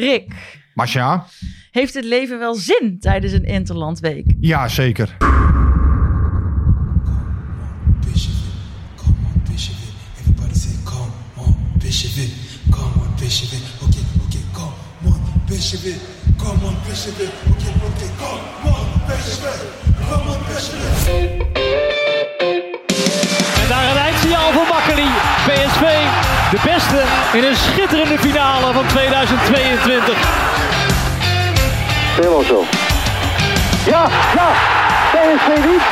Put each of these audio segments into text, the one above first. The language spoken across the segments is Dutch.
Rik. Mascha. Heeft het leven wel zin tijdens een Interlandweek? Ja, zeker. En daar een eindsignaal voor Makkeli. PSV, de beste in een schitterende finale van 2022. Helemaal zo. Ja, ja. PSV niet.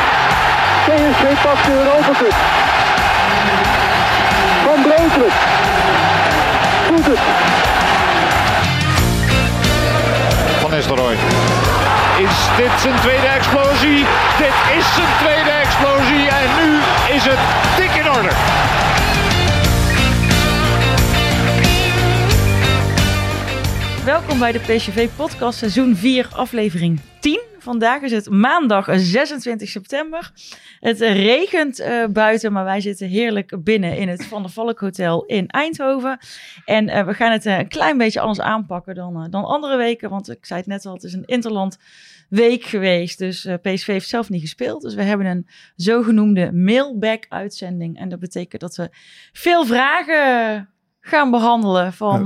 PSV pakt de Europa Cup. Van Breukelen. Doet het. Nistelrooy. Is dit zijn tweede explosie? Dit is zijn tweede explosie en nu is het dik in orde. Welkom bij de PSV podcast seizoen 4 aflevering 10. Vandaag is het maandag 26 september. Het regent buiten, maar wij zitten heerlijk binnen in het Van der Wallen Hotel in Eindhoven. En we gaan het een klein beetje anders aanpakken dan andere weken. Want ik zei het net al, het is een Interland week geweest. Dus PSV heeft zelf niet gespeeld. Dus we hebben een zogenoemde mailback uitzending. En dat betekent dat we veel vragen gaan behandelen van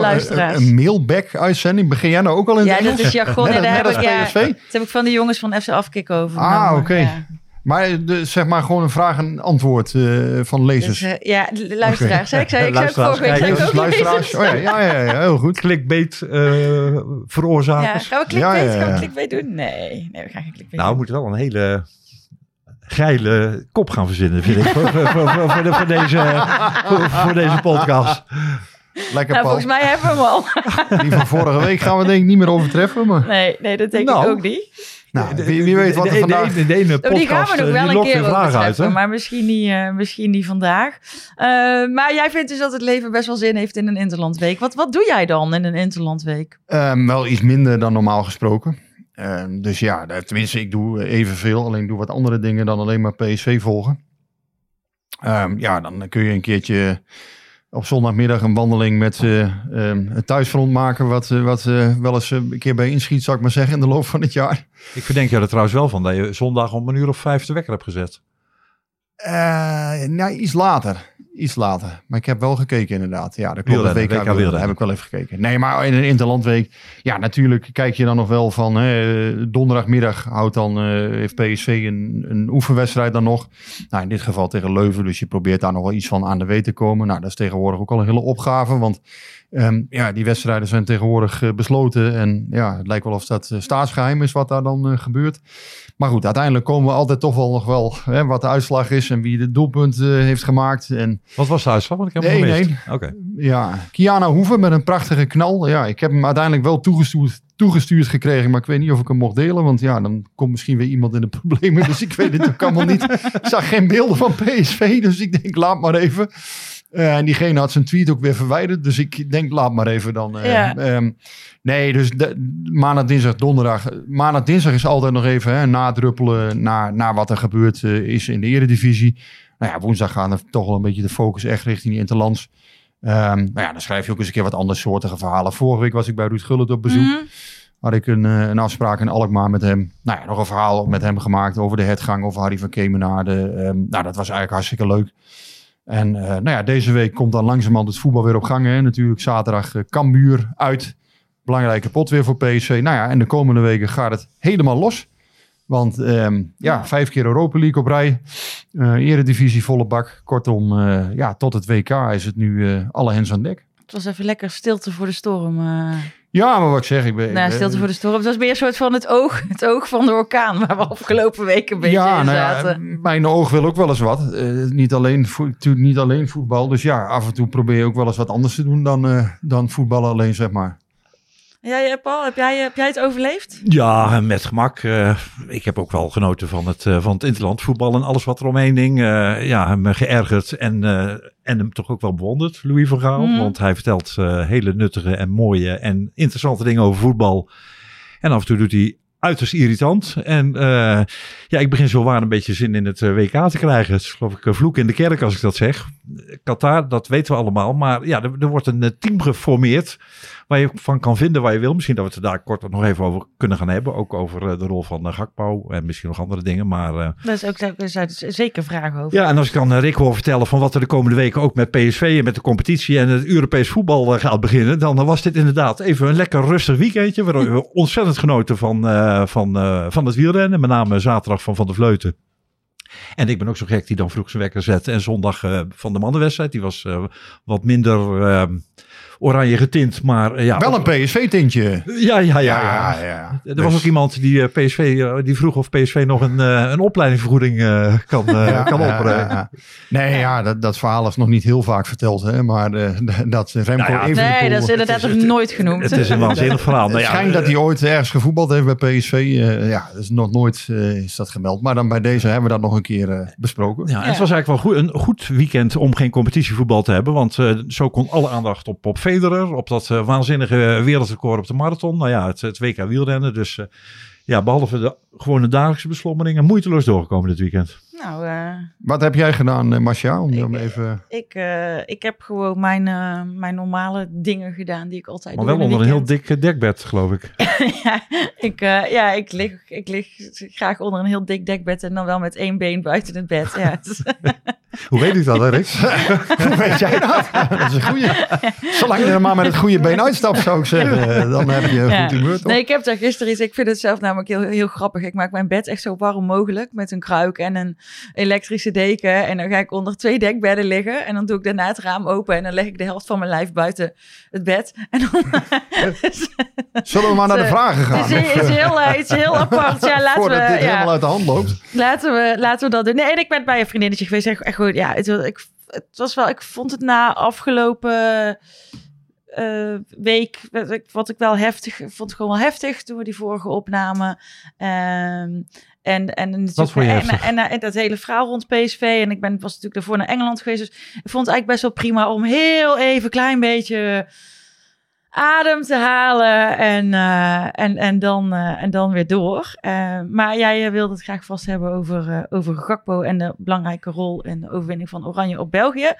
luisteraars. Een mailback-uitzending? Begin jij nou ook al in het Engels? Ja, dat is jargon. Ja, dat heb ik van de jongens van FC Afkick over. Ah, oké. Okay. Ja. Maar zeg maar gewoon een vraag en antwoord van lezers. Dus, de luisteraars. Okay. Ik zei het vorige week. Luisteraars. Oh, ja, heel goed. Clickbait veroorzakers. Gaan we clickbait doen? Nee, we gaan geen clickbait doen. Nou, we moeten wel een hele geile kop gaan verzinnen, vind ik, voor deze podcast. Lekker, Paul. Volgens mij hebben we hem al. Die van vorige week gaan we denk ik niet meer overtreffen. Maar Nee, dat denk ik ook niet. Nou, wie weet wat er vandaag. De ene podcast, die gaan we nog wel een keer overtreffen, maar misschien niet vandaag. Maar jij vindt dus dat het leven best wel zin heeft in een Interlandweek. Wat doe jij dan in een Interlandweek? Wel iets minder dan normaal gesproken. Dus ja, tenminste, ik doe evenveel, alleen doe wat andere dingen dan alleen maar PSV volgen. Dan kun je een keertje op zondagmiddag een wandeling met het thuisfront maken, wat wel eens een keer bij inschiet, zou ik maar zeggen, in de loop van het jaar. Ik verdenk jou er trouwens wel van dat je zondag om 5:00 de wekker hebt gezet. Iets later. Maar ik heb wel gekeken inderdaad. Ja, dat klopt. WK heb ik wel even gekeken. Nee, maar in een Interlandweek. Ja, natuurlijk kijk je dan nog wel van donderdagmiddag houdt dan heeft PSV een oefenwedstrijd dan nog. Nou, in dit geval tegen Leuven. Dus je probeert daar nog wel iets van aan de weet te komen. Nou, dat is tegenwoordig ook al een hele opgave. Want die wedstrijden zijn tegenwoordig besloten. En ja, het lijkt wel of dat staatsgeheim is wat daar dan gebeurt. Maar goed, uiteindelijk komen we altijd toch wel nog wel wat de uitslag is en wie het doelpunt heeft gemaakt. En wat was de uitslag? Want ik heb hem gemist. Okay. Ja, Kiana Hoeven met een prachtige knal. Ja, ik heb hem uiteindelijk wel toegestuurd gekregen, maar ik weet niet of ik hem mocht delen, want ja, dan komt misschien weer iemand in de problemen. Dus ik weet het ook allemaal niet. Ik zag geen beelden van PSV, dus ik denk laat maar even. En diegene had zijn tweet ook weer verwijderd. Dus ik denk, laat maar even dan. Maandag, dinsdag, donderdag. Maandag, dinsdag is altijd nog even nadruppelen naar wat er gebeurd is in de Eredivisie. Nou ja, woensdag gaan er toch wel een beetje de focus echt richting Interlands. Dan schrijf je ook eens een keer wat andersoortige verhalen. Vorige week was ik bij Ruud Gullit op bezoek. Mm-hmm. Had ik een afspraak in Alkmaar met hem. Nou ja, nog een verhaal met hem gemaakt over de hertgang, over Harry van Kemenaarde. Dat was eigenlijk hartstikke leuk. En deze week komt dan langzamerhand het voetbal weer op gang. Hè? Natuurlijk zaterdag Cambuur uit. Belangrijke pot weer voor PSV. En de komende weken gaat het helemaal los. Want 5 keer Europa League op rij. Eredivisie volle bak. Kortom, tot het WK is het nu alle hens aan dek. Het was even lekker stilte voor de storm. Ja, maar wat ik zeg, stilte voor de storm. Het was meer een soort van het oog van de orkaan, waar we afgelopen weken een beetje in zaten. Mijn oog wil ook wel eens wat. Niet alleen voetbal. Dus ja, af en toe probeer je ook wel eens wat anders te doen dan voetballen alleen, zeg maar. Ja, Paul, heb jij het overleefd? Ja, met gemak. Ik heb ook wel genoten van het Interland voetbal en alles wat er omheen ging. Me geërgerd en hem toch ook wel bewonderd, Louis van Gaal. Mm. Want hij vertelt hele nuttige en mooie en interessante dingen over voetbal. En af en toe doet hij uiterst irritant. En ik begin zowaar een beetje zin in het WK te krijgen. Het is geloof ik een vloek in de kerk als ik dat zeg. Qatar, dat weten we allemaal. Maar ja, er wordt een team geformeerd waar je van kan vinden waar je wil. Misschien dat we het daar kort nog even over kunnen gaan hebben. Ook over de rol van Gakpo en misschien nog andere dingen. Maar, dat is ook, daar zijn zeker vragen over. Ja, en als ik dan Rik hoor vertellen van wat er de komende weken ook met PSV en met de competitie en het Europees voetbal gaat beginnen. Dan was dit inderdaad even een lekker rustig weekendje. Waardoor we ontzettend genoten van het wielrennen. Met name zaterdag van der Vleuten. En ik ben ook zo gek die dan vroeg zijn wekker zet. En zondag van de mannenwedstrijd. Die was wat minder oranje getint. Maar, ja, wel een PSV-tintje. Ja. Er was ook iemand die die vroeg of PSV nog een opleidingsvergoeding kan opbrengen. Ja. Nee, ja, dat verhaal is nog niet heel vaak verteld. Hè? Maar dat Remco Evenepoel... Nee, dat is inderdaad nog nooit genoemd. Het is een waanzinnig verhaal. Het schijnt dat hij ooit ergens gevoetbald heeft bij PSV. Dat is nog nooit is dat gemeld. Maar dan bij deze hebben we dat nog een keer besproken. Ja, het was eigenlijk wel een goed weekend om geen competitievoetbal te hebben. Want zo kon alle aandacht op Federer, op dat waanzinnige wereldrecord op de marathon. Nou ja, het WK wielrennen. Dus behalve de gewone dagelijkse beslommeringen, moeiteloos doorgekomen dit weekend. Nou, wat heb jij gedaan, Mascha? Ik heb gewoon mijn normale dingen gedaan die ik altijd doe. Maar wel onder een heel dik dekbed, geloof ik. Ik lig graag onder een heel dik dekbed en dan wel met 1 been buiten het bed. Ja, hoe weet ik dat, hè, Rik? Hoe weet jij dat? Dat is een goeie. Zolang je er maar met het goede been uitstapt, zou ik zeggen. Dan heb je goed humeur, toch? Nee, ik heb daar gisteren iets. Ik vind het zelf namelijk heel, heel grappig. Ik maak mijn bed echt zo warm mogelijk met een kruik en een elektrische deken. En dan ga ik onder 2 dekbedden liggen. En dan doe ik daarna het raam open. En dan leg ik de helft van mijn lijf buiten het bed. En dan... Zullen we maar naar de vragen gaan? Het is heel apart. Ja, voordat dit helemaal uit de hand loopt. Laten we dat doen. Nee, en ik ben bij een vriendinnetje geweest. Echt goed. Ja, ik vond het na afgelopen week, wat ik wel heftig vond, gewoon wel heftig toen we die vorige opnamen. En dat hele verhaal rond PSV. En ik was natuurlijk daarvoor naar Engeland geweest. Dus ik vond het eigenlijk best wel prima om heel even klein beetje adem te halen en dan weer door. Maar jij wilde het graag vast hebben over Gakpo en de belangrijke rol en de overwinning van Oranje op België.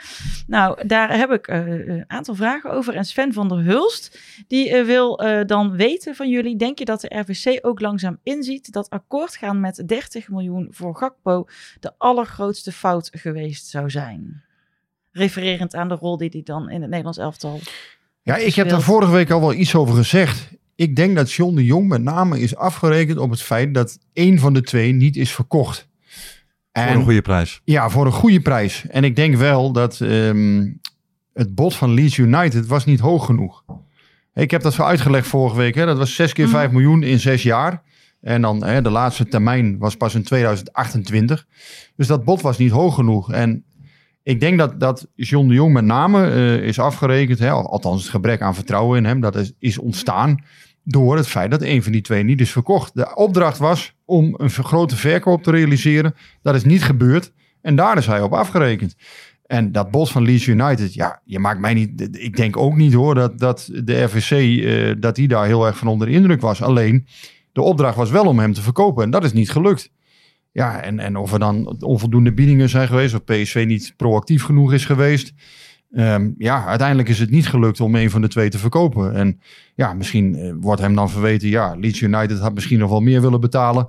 Nou, daar heb ik een aantal vragen over. En Sven van der Hulst, die wil dan weten van jullie, denk je dat de RvC ook langzaam inziet dat akkoord gaan met 30 miljoen voor Gakpo de allergrootste fout geweest zou zijn? Refererend aan de rol die hij dan in het Nederlands elftal... Ja, ik heb daar vorige week al wel iets over gezegd. Ik denk dat John de Jong met name is afgerekend op het feit dat één van de twee niet is verkocht. Voor een goede prijs. Ja, voor een goede prijs. En ik denk wel dat het bod van Leeds United was niet hoog genoeg. Ik heb dat zo uitgelegd vorige week. Hè. Dat was 6 keer 5 miljoen in 6 jaar. En dan de laatste termijn was pas in 2028. Dus dat bod was niet hoog genoeg. En... ik denk dat John de Jong met name is afgerekend, hè, althans het gebrek aan vertrouwen in hem, dat is ontstaan door het feit dat een van die twee niet is verkocht. De opdracht was om een grote verkoop te realiseren. Dat is niet gebeurd en daar is hij op afgerekend. En dat bod van Leeds United, ja, je maakt mij niet... Ik denk ook niet hoor dat de RvC, dat die daar heel erg van onder de indruk was. Alleen, de opdracht was wel om hem te verkopen en dat is niet gelukt. Ja, en of er dan onvoldoende biedingen zijn geweest... of PSV niet proactief genoeg is geweest... uiteindelijk is het niet gelukt om een van de twee te verkopen. En ja, misschien wordt hem dan verweten... ja, Leeds United had misschien nog wel meer willen betalen.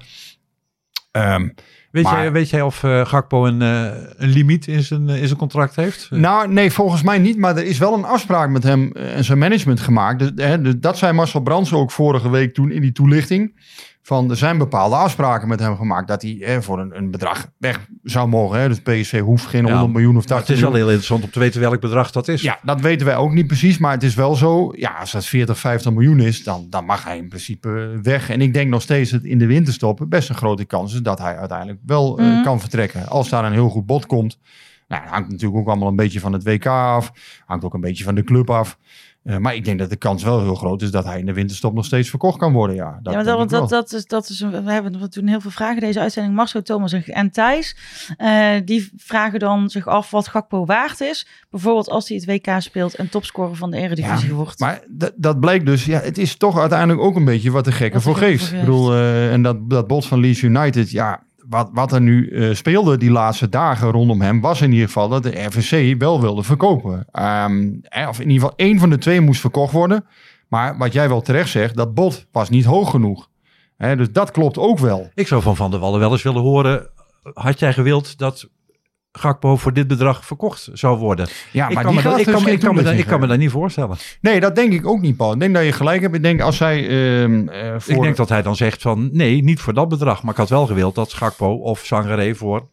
Weet jij of Gakpo een limiet in zijn contract heeft? Nou, nee, volgens mij niet. Maar er is wel een afspraak met hem en zijn management gemaakt. Dat zei Marcel Brands ook vorige week toen in die toelichting... van er zijn bepaalde afspraken met hem gemaakt... dat hij voor een bedrag weg zou mogen. Hè. Dus PSV hoeft geen 100 miljoen of 80 miljoen. Het is wel heel interessant om te weten welk bedrag dat is. Ja, dat weten wij ook niet precies. Maar het is wel zo, ja, als dat 40, 50 miljoen is... dan mag hij in principe weg. En ik denk nog steeds dat in de winterstop... best een grote kans is dat hij uiteindelijk wel kan vertrekken. Als daar een heel goed bod komt. Nou, dat hangt natuurlijk ook allemaal een beetje van het WK af. Hangt ook een beetje van de club af. Maar ik denk dat de kans wel heel groot is dat hij in de winterstop nog steeds verkocht kan worden. Ja, we hebben toen heel veel vragen deze uitzending. Marco, Thomas en Thijs. Die vragen dan zich af wat Gakpo waard is. Bijvoorbeeld als hij het WK speelt en topscorer van de Eredivisie wordt. Maar dat blijkt dus, ja, het is toch uiteindelijk ook een beetje wat de gekken voor geeft. Ik bedoel, en dat bod van Leeds United, ja... Wat er nu speelde die laatste dagen rondom hem... was in ieder geval dat de RvC wel wilde verkopen. Of in ieder geval één van de twee moest verkocht worden. Maar wat jij wel terecht zegt, dat bot was niet hoog genoeg. He, dus dat klopt ook wel. Ik zou van der Wallen wel eens willen horen, had jij gewild dat Gakpo voor dit bedrag verkocht zou worden? Ja, maar ik kan me dat niet voorstellen. Nee, dat denk ik ook niet, Paul. Ik denk dat je gelijk hebt. Ik denk als hij... ik denk dat hij dan zegt van nee, niet voor dat bedrag. Maar ik had wel gewild dat Gakpo of Sangaré voor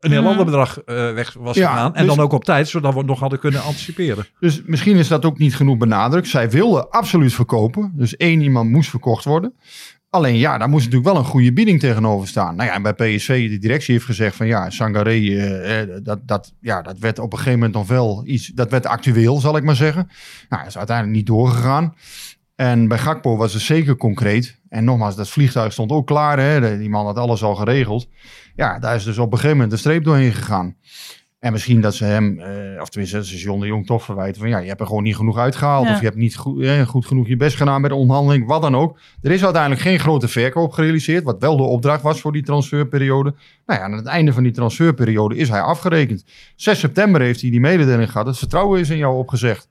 een heel ander bedrag weg was gegaan. En dus, dan ook op tijd, zodat we het nog hadden kunnen anticiperen. Dus misschien is dat ook niet genoeg benadrukt. Zij wilden absoluut verkopen. Dus 1 iemand moest verkocht worden. Alleen ja, daar moest natuurlijk wel een goede bieding tegenover staan. Nou ja, en bij PSV, de directie heeft gezegd van ja, Sangaré, dat werd op een gegeven moment nog wel iets, dat werd actueel, zal ik maar zeggen. Nou, dat is uiteindelijk niet doorgegaan. En bij Gakpo was het zeker concreet. En nogmaals, dat vliegtuig stond ook klaar. Hè? Die man had alles al geregeld. Ja, daar is dus op een gegeven moment de streep doorheen gegaan. En misschien dat ze hem, of tenminste, dat ze John de Jong toch verwijten van ja, je hebt er gewoon niet genoeg uitgehaald. Ja. Of je hebt niet goed genoeg je best gedaan met de onderhandeling, wat dan ook. Er is uiteindelijk geen grote verkoop gerealiseerd, wat wel de opdracht was voor die transferperiode. Nou ja, aan het einde van die transferperiode is hij afgerekend. 6 september heeft hij die mededeling gehad, het vertrouwen is in jou opgezegd.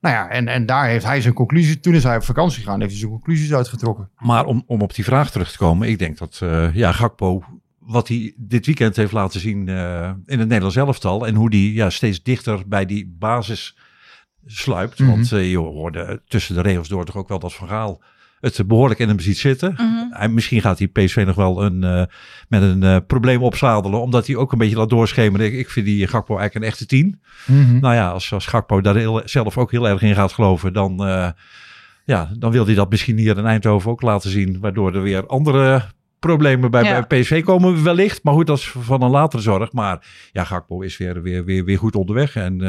Nou ja, en daar heeft hij zijn conclusies. Toen is hij op vakantie gegaan, heeft hij zijn conclusies uitgetrokken. Maar om op die vraag terug te komen, ik denk dat Gakpo, wat hij dit weekend heeft laten zien in het Nederlands elftal. En hoe hij steeds dichter bij die basis sluipt. Mm-hmm. Want je hoorde tussen de regels door toch ook wel dat Van Gaal het behoorlijk in hem ziet zitten. Mm-hmm. Misschien gaat hij PSV nog wel met een probleem opzadelen. Omdat hij ook een beetje laat doorschemeren. Ik vind die Gakpo eigenlijk een echte 10. Mm-hmm. Nou ja, als Gakpo daar zelf ook heel erg in gaat geloven, dan wil hij dat misschien hier in Eindhoven ook laten zien. Waardoor er weer andere problemen bij PSV komen wellicht. Maar goed, dat is van een latere zorg. Maar ja, Gakpo is weer goed onderweg. En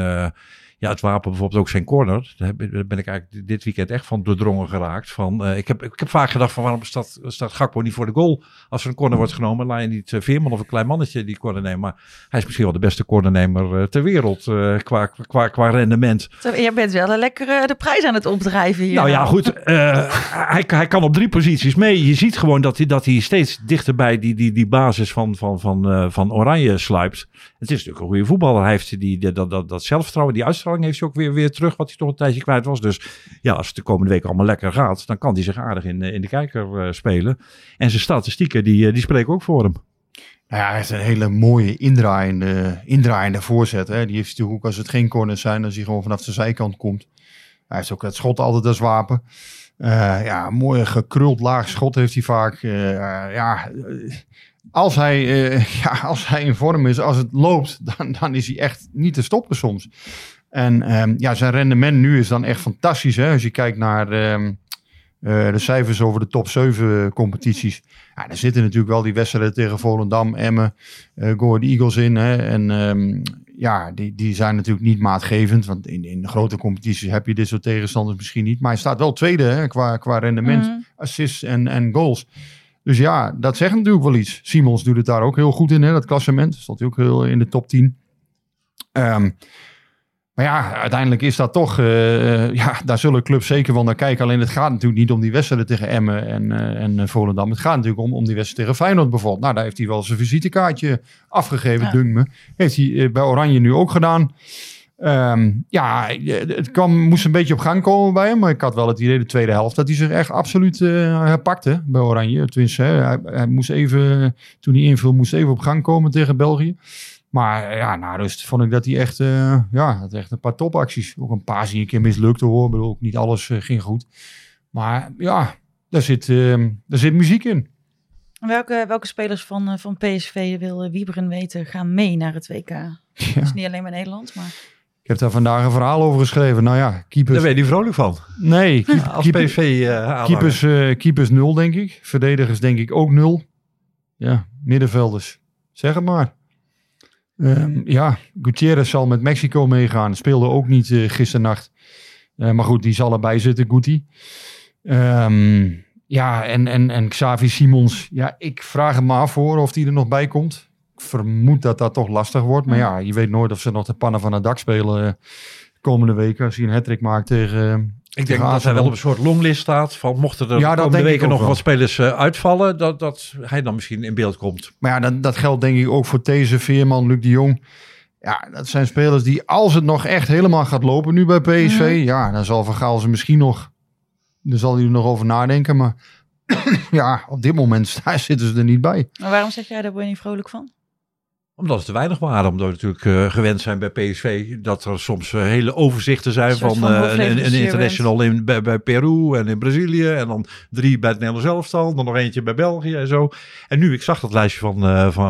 het wapen bijvoorbeeld ook zijn corner. Daar ben ik eigenlijk dit weekend echt van doordrongen geraakt. Ik heb vaak gedacht van waarom staat Gakpo niet voor de goal? Als er een corner wordt genomen, laat je niet Veerman of een klein mannetje die corner nemen. Maar hij is misschien wel de beste cornernemer ter wereld qua rendement. Je bent wel een lekkere de prijs aan het opdrijven hier. Nou ja, goed. Hij kan op 3 posities mee. Je ziet gewoon dat hij steeds dichter bij die basis van Oranje sluipt. Het is natuurlijk een goede voetballer. Hij heeft dat zelfvertrouwen, die uitstraling heeft hij ook weer terug, wat hij toch een tijdje kwijt was. Dus ja, als het de komende week allemaal lekker gaat, dan kan hij zich aardig in de kijker spelen. En zijn statistieken, die spreken ook voor hem. Nou ja, hij heeft een hele mooie indraaiende voorzet. Hè. Die heeft natuurlijk ook, als het geen corners zijn, als hij gewoon vanaf de zijkant komt. Hij heeft ook het schot altijd als wapen. Mooi gekruld laag schot heeft hij vaak. Als hij in vorm is, als het loopt, dan is hij echt niet te stoppen soms. En zijn rendement nu is dan echt fantastisch. Hè? Als je kijkt naar de cijfers over de top 7 competities. Ja, daar zitten natuurlijk wel die wedstrijden tegen Volendam, Emmen, Go Ahead Eagles in. Hè? Die zijn natuurlijk niet maatgevend. Want in de grote competities heb je dit soort tegenstanders misschien niet. Maar hij staat wel tweede, hè? Qua rendement, assists en goals. Dus ja, dat zegt natuurlijk wel iets. Simons doet het daar ook heel goed in, hè? Dat klassement. Stond hij ook heel in de top 10. Maar ja, uiteindelijk is dat toch... daar zullen clubs zeker wel naar kijken. Alleen het gaat natuurlijk niet om die wedstrijden tegen Emmen en Volendam. Het gaat natuurlijk om die wedstrijd tegen Feyenoord bijvoorbeeld. Nou, daar heeft hij wel zijn visitekaartje afgegeven, dunkt me. Heeft hij bij Oranje nu ook gedaan. Het moest een beetje op gang komen bij hem. Maar ik had wel het idee de tweede helft dat hij zich echt absoluut herpakte bij Oranje. Tenminste, hij moest even... Toen hij inviel, moest even op gang komen tegen België. Maar ja, na rust vond ik dat hij echt, had echt een paar topacties. Ook een paar zie ik een keer mislukt hoor. Ik bedoel, ook niet alles ging goed. Maar ja, daar zit muziek in. Welke spelers van PSV wil Wieberen weten gaan mee naar het WK? Ja. Dat is niet alleen maar Nederland, maar... Ik heb daar vandaag een verhaal over geschreven. Nou ja, keepers... Daar ben je niet vrolijk van. Nee. Als PSV keepers 0, denk ik. Verdedigers denk ik ook 0. Ja, middenvelders. Zeg het maar. Gutierrez zal met Mexico meegaan. Speelde ook niet gisternacht. Maar goed, die zal erbij zitten, Guti. En Xavi Simons. Ja, ik vraag hem maar af hoor of die er nog bij komt. Ik vermoed dat dat toch lastig wordt. Maar ja, je weet nooit of ze nog de pannen van het dak spelen komende weken. Als hij een hat-trick maakt tegen... Ik denk dat hij wel op een soort longlist staat. Van mochten er komende weken nog wat spelers uitvallen, dat hij dan misschien in beeld komt. Maar ja, dat geldt denk ik ook voor These, Veerman, Luc de Jong. Ja, dat zijn spelers die als het nog echt helemaal gaat lopen nu bij PSV. Mm-hmm. Ja, dan zal Van Gaal ze misschien nog Daar zal hij er nog over nadenken. Maar ja, op dit moment zitten ze er niet bij. Maar waarom zeg jij, daar ben je niet vrolijk van? Omdat het te weinig waren. Omdat we natuurlijk gewend zijn bij PSV. Dat er soms hele overzichten zijn van een international bij Peru en in Brazilië. En dan 3 bij het Nederlands elftal. Dan nog eentje bij België en zo. En nu, ik zag dat lijstje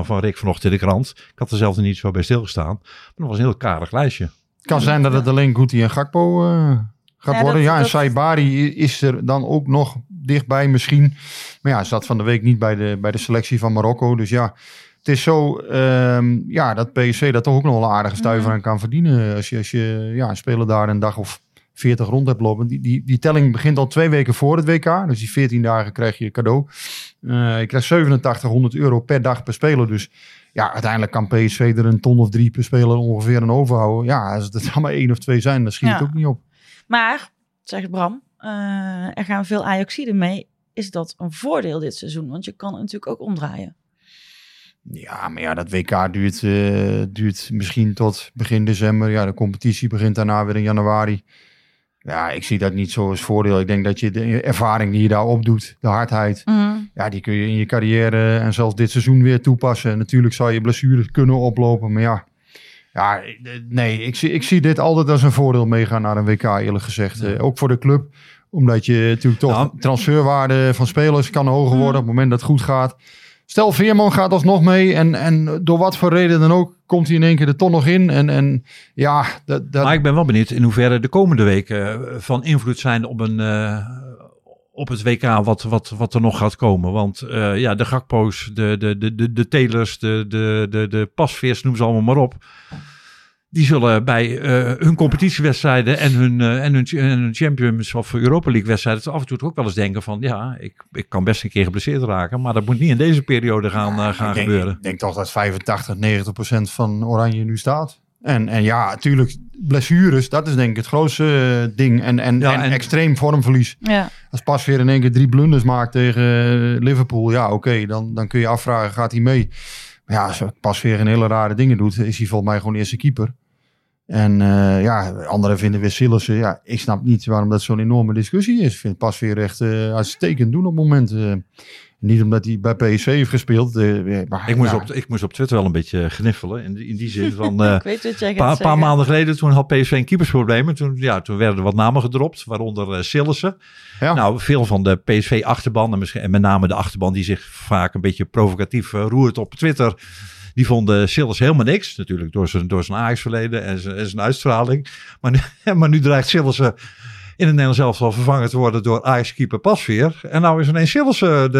van Rik vanochtend in de krant. Ik had er zelf niet zo bij stilgestaan. Maar dat was een heel karig lijstje. Het kan zijn dat het alleen Guti en Gakpo gaat worden. Ja, en Saibari is er dan ook nog dichtbij misschien. Maar ja, zat van de week niet bij de selectie van Marokko. Dus ja... Het is zo dat PSV dat toch ook nog wel een aardige stuiver aan kan verdienen. Als je een speler daar een dag of 40 rond hebt lopen. Die telling begint al 2 weken voor het WK. Dus die 14 dagen krijg je cadeau. Je krijgt €8700 per dag per speler. Dus ja, uiteindelijk kan PSV er een ton of 3 per speler ongeveer aan overhouden. Ja, als het dan maar 1 of 2 zijn, dan schiet het ook niet op. Maar, zegt Bram, er gaan veel Ajaxiden mee. Is dat een voordeel dit seizoen? Want je kan het natuurlijk ook omdraaien. Ja, maar ja, dat WK duurt misschien tot begin december. Ja, de competitie begint daarna weer in januari. Ja, ik zie dat niet zo als voordeel. Ik denk dat je de ervaring die je daar opdoet, de hardheid... Ja, die kun je in je carrière en zelfs dit seizoen weer toepassen. Natuurlijk zou je blessures kunnen oplopen, maar ja... Ja, nee, ik zie dit altijd als een voordeel meegaan naar een WK, eerlijk gezegd. Ja. Ook voor de club, omdat je natuurlijk toch... Nou, transferwaarde van spelers kan hoger worden op het moment dat het goed gaat. Stel, Veerman gaat alsnog mee en door wat voor reden dan ook komt hij in één keer de ton nog in. Maar ik ben wel benieuwd in hoeverre de komende weken van invloed zijn op op het WK wat er nog gaat komen. Want de Gakpo's, de Telers, de Pasveers, noem ze allemaal maar op. Die zullen bij hun competitiewedstrijden en hun Champions of Europa League wedstrijden af en toe ook wel eens denken van ja, ik kan best een keer geblesseerd raken, maar dat moet niet in deze periode gaan gebeuren. Ik denk toch dat 85-90% van Oranje nu staat. En ja, natuurlijk, blessures, dat is denk ik het grootste ding. En extreem vormverlies. Ja. Als Pasveer in één keer 3 blunders maakt tegen Liverpool, ja oké, dan kun je afvragen, gaat hij mee? Maar ja, als Pasveer een hele rare dingen doet, is hij volgens mij gewoon eerste keeper. En anderen vinden weer Cillessen. Ja, ik snap niet waarom dat zo'n enorme discussie is. Ik vind Pasveer echt uitstekend doen op momenten. Niet omdat hij bij PSV heeft gespeeld. Ik moest op Twitter wel een beetje gniffelen. In die zin van... Een paar maanden geleden toen had PSV een keepersprobleem. Toen werden er wat namen gedropt. Waaronder Cillessen. Ja. Nou, veel van de PSV-achterban. En met name de achterban die zich vaak een beetje provocatief roert op Twitter. Die vonden Cillessen helemaal niks. Natuurlijk door zijn Ajax-verleden en zijn uitstraling. Maar nu dreigt Cillessen... in het Nederlands elftal vervangen te worden door Ajax-keeper Pasveer. En nou is ineens Cillessen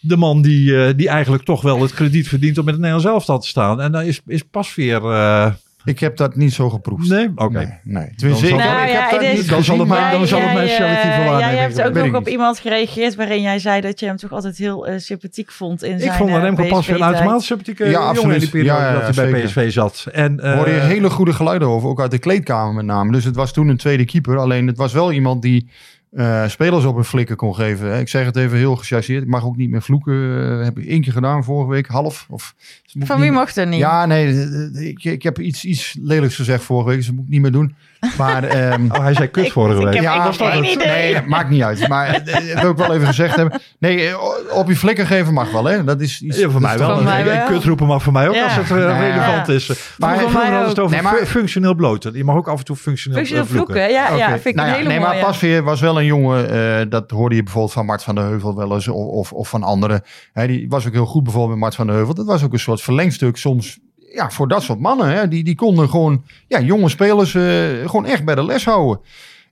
de man die eigenlijk toch wel het krediet verdient om met het Nederlands elftal te staan. En dan is Pasveer... Ik heb dat niet zo geproefd. Nee? Oké. Nee. Dan zal het mijn selectieve waarnemen. Jij hebt ook nog op iemand gereageerd waarin jij zei dat je hem toch altijd heel sympathiek vond in zijn PSV. Ik vond Remco Pasveer een uitermate sympathieke jongen in die periode dat hij bij PSV zat. Hoorde je hele goede geluiden over, ook uit de kleedkamer met name. Dus het was toen een tweede keeper. Alleen het was wel iemand die spelers op een flikker kon geven. Hè. Ik zeg het even heel gechargeerd. Ik mag ook niet meer vloeken. Heb ik 1 keer gedaan vorige week. Half. Van wie mocht er niet? Ja, nee. Ik heb iets lelijks gezegd vorige week. Dus dat moet ik niet meer doen. Maar, hij zei kut vorige week. Nee, dat maakt niet uit. Maar dat wil ik wel even gezegd hebben. Nee, op je flikker geven mag wel. Hè. Dat is iets. Ja, voor mij wel. Kut roepen mag voor mij ook. Ja. Als het relevant is. Maar vroeger hadden het over functioneel bloten. Je mag ook af en toe functioneel vloeken. Ja, vind ik een hele mooie. Nee, maar Pasveer was wel een jongen, dat hoorde je bijvoorbeeld van Mart van der Heuvel wel eens of van anderen. He, die was ook heel goed bijvoorbeeld met Mart van der Heuvel. Dat was ook een soort verlengstuk soms voor dat soort mannen. Hè. Die konden gewoon jonge spelers gewoon echt bij de les houden.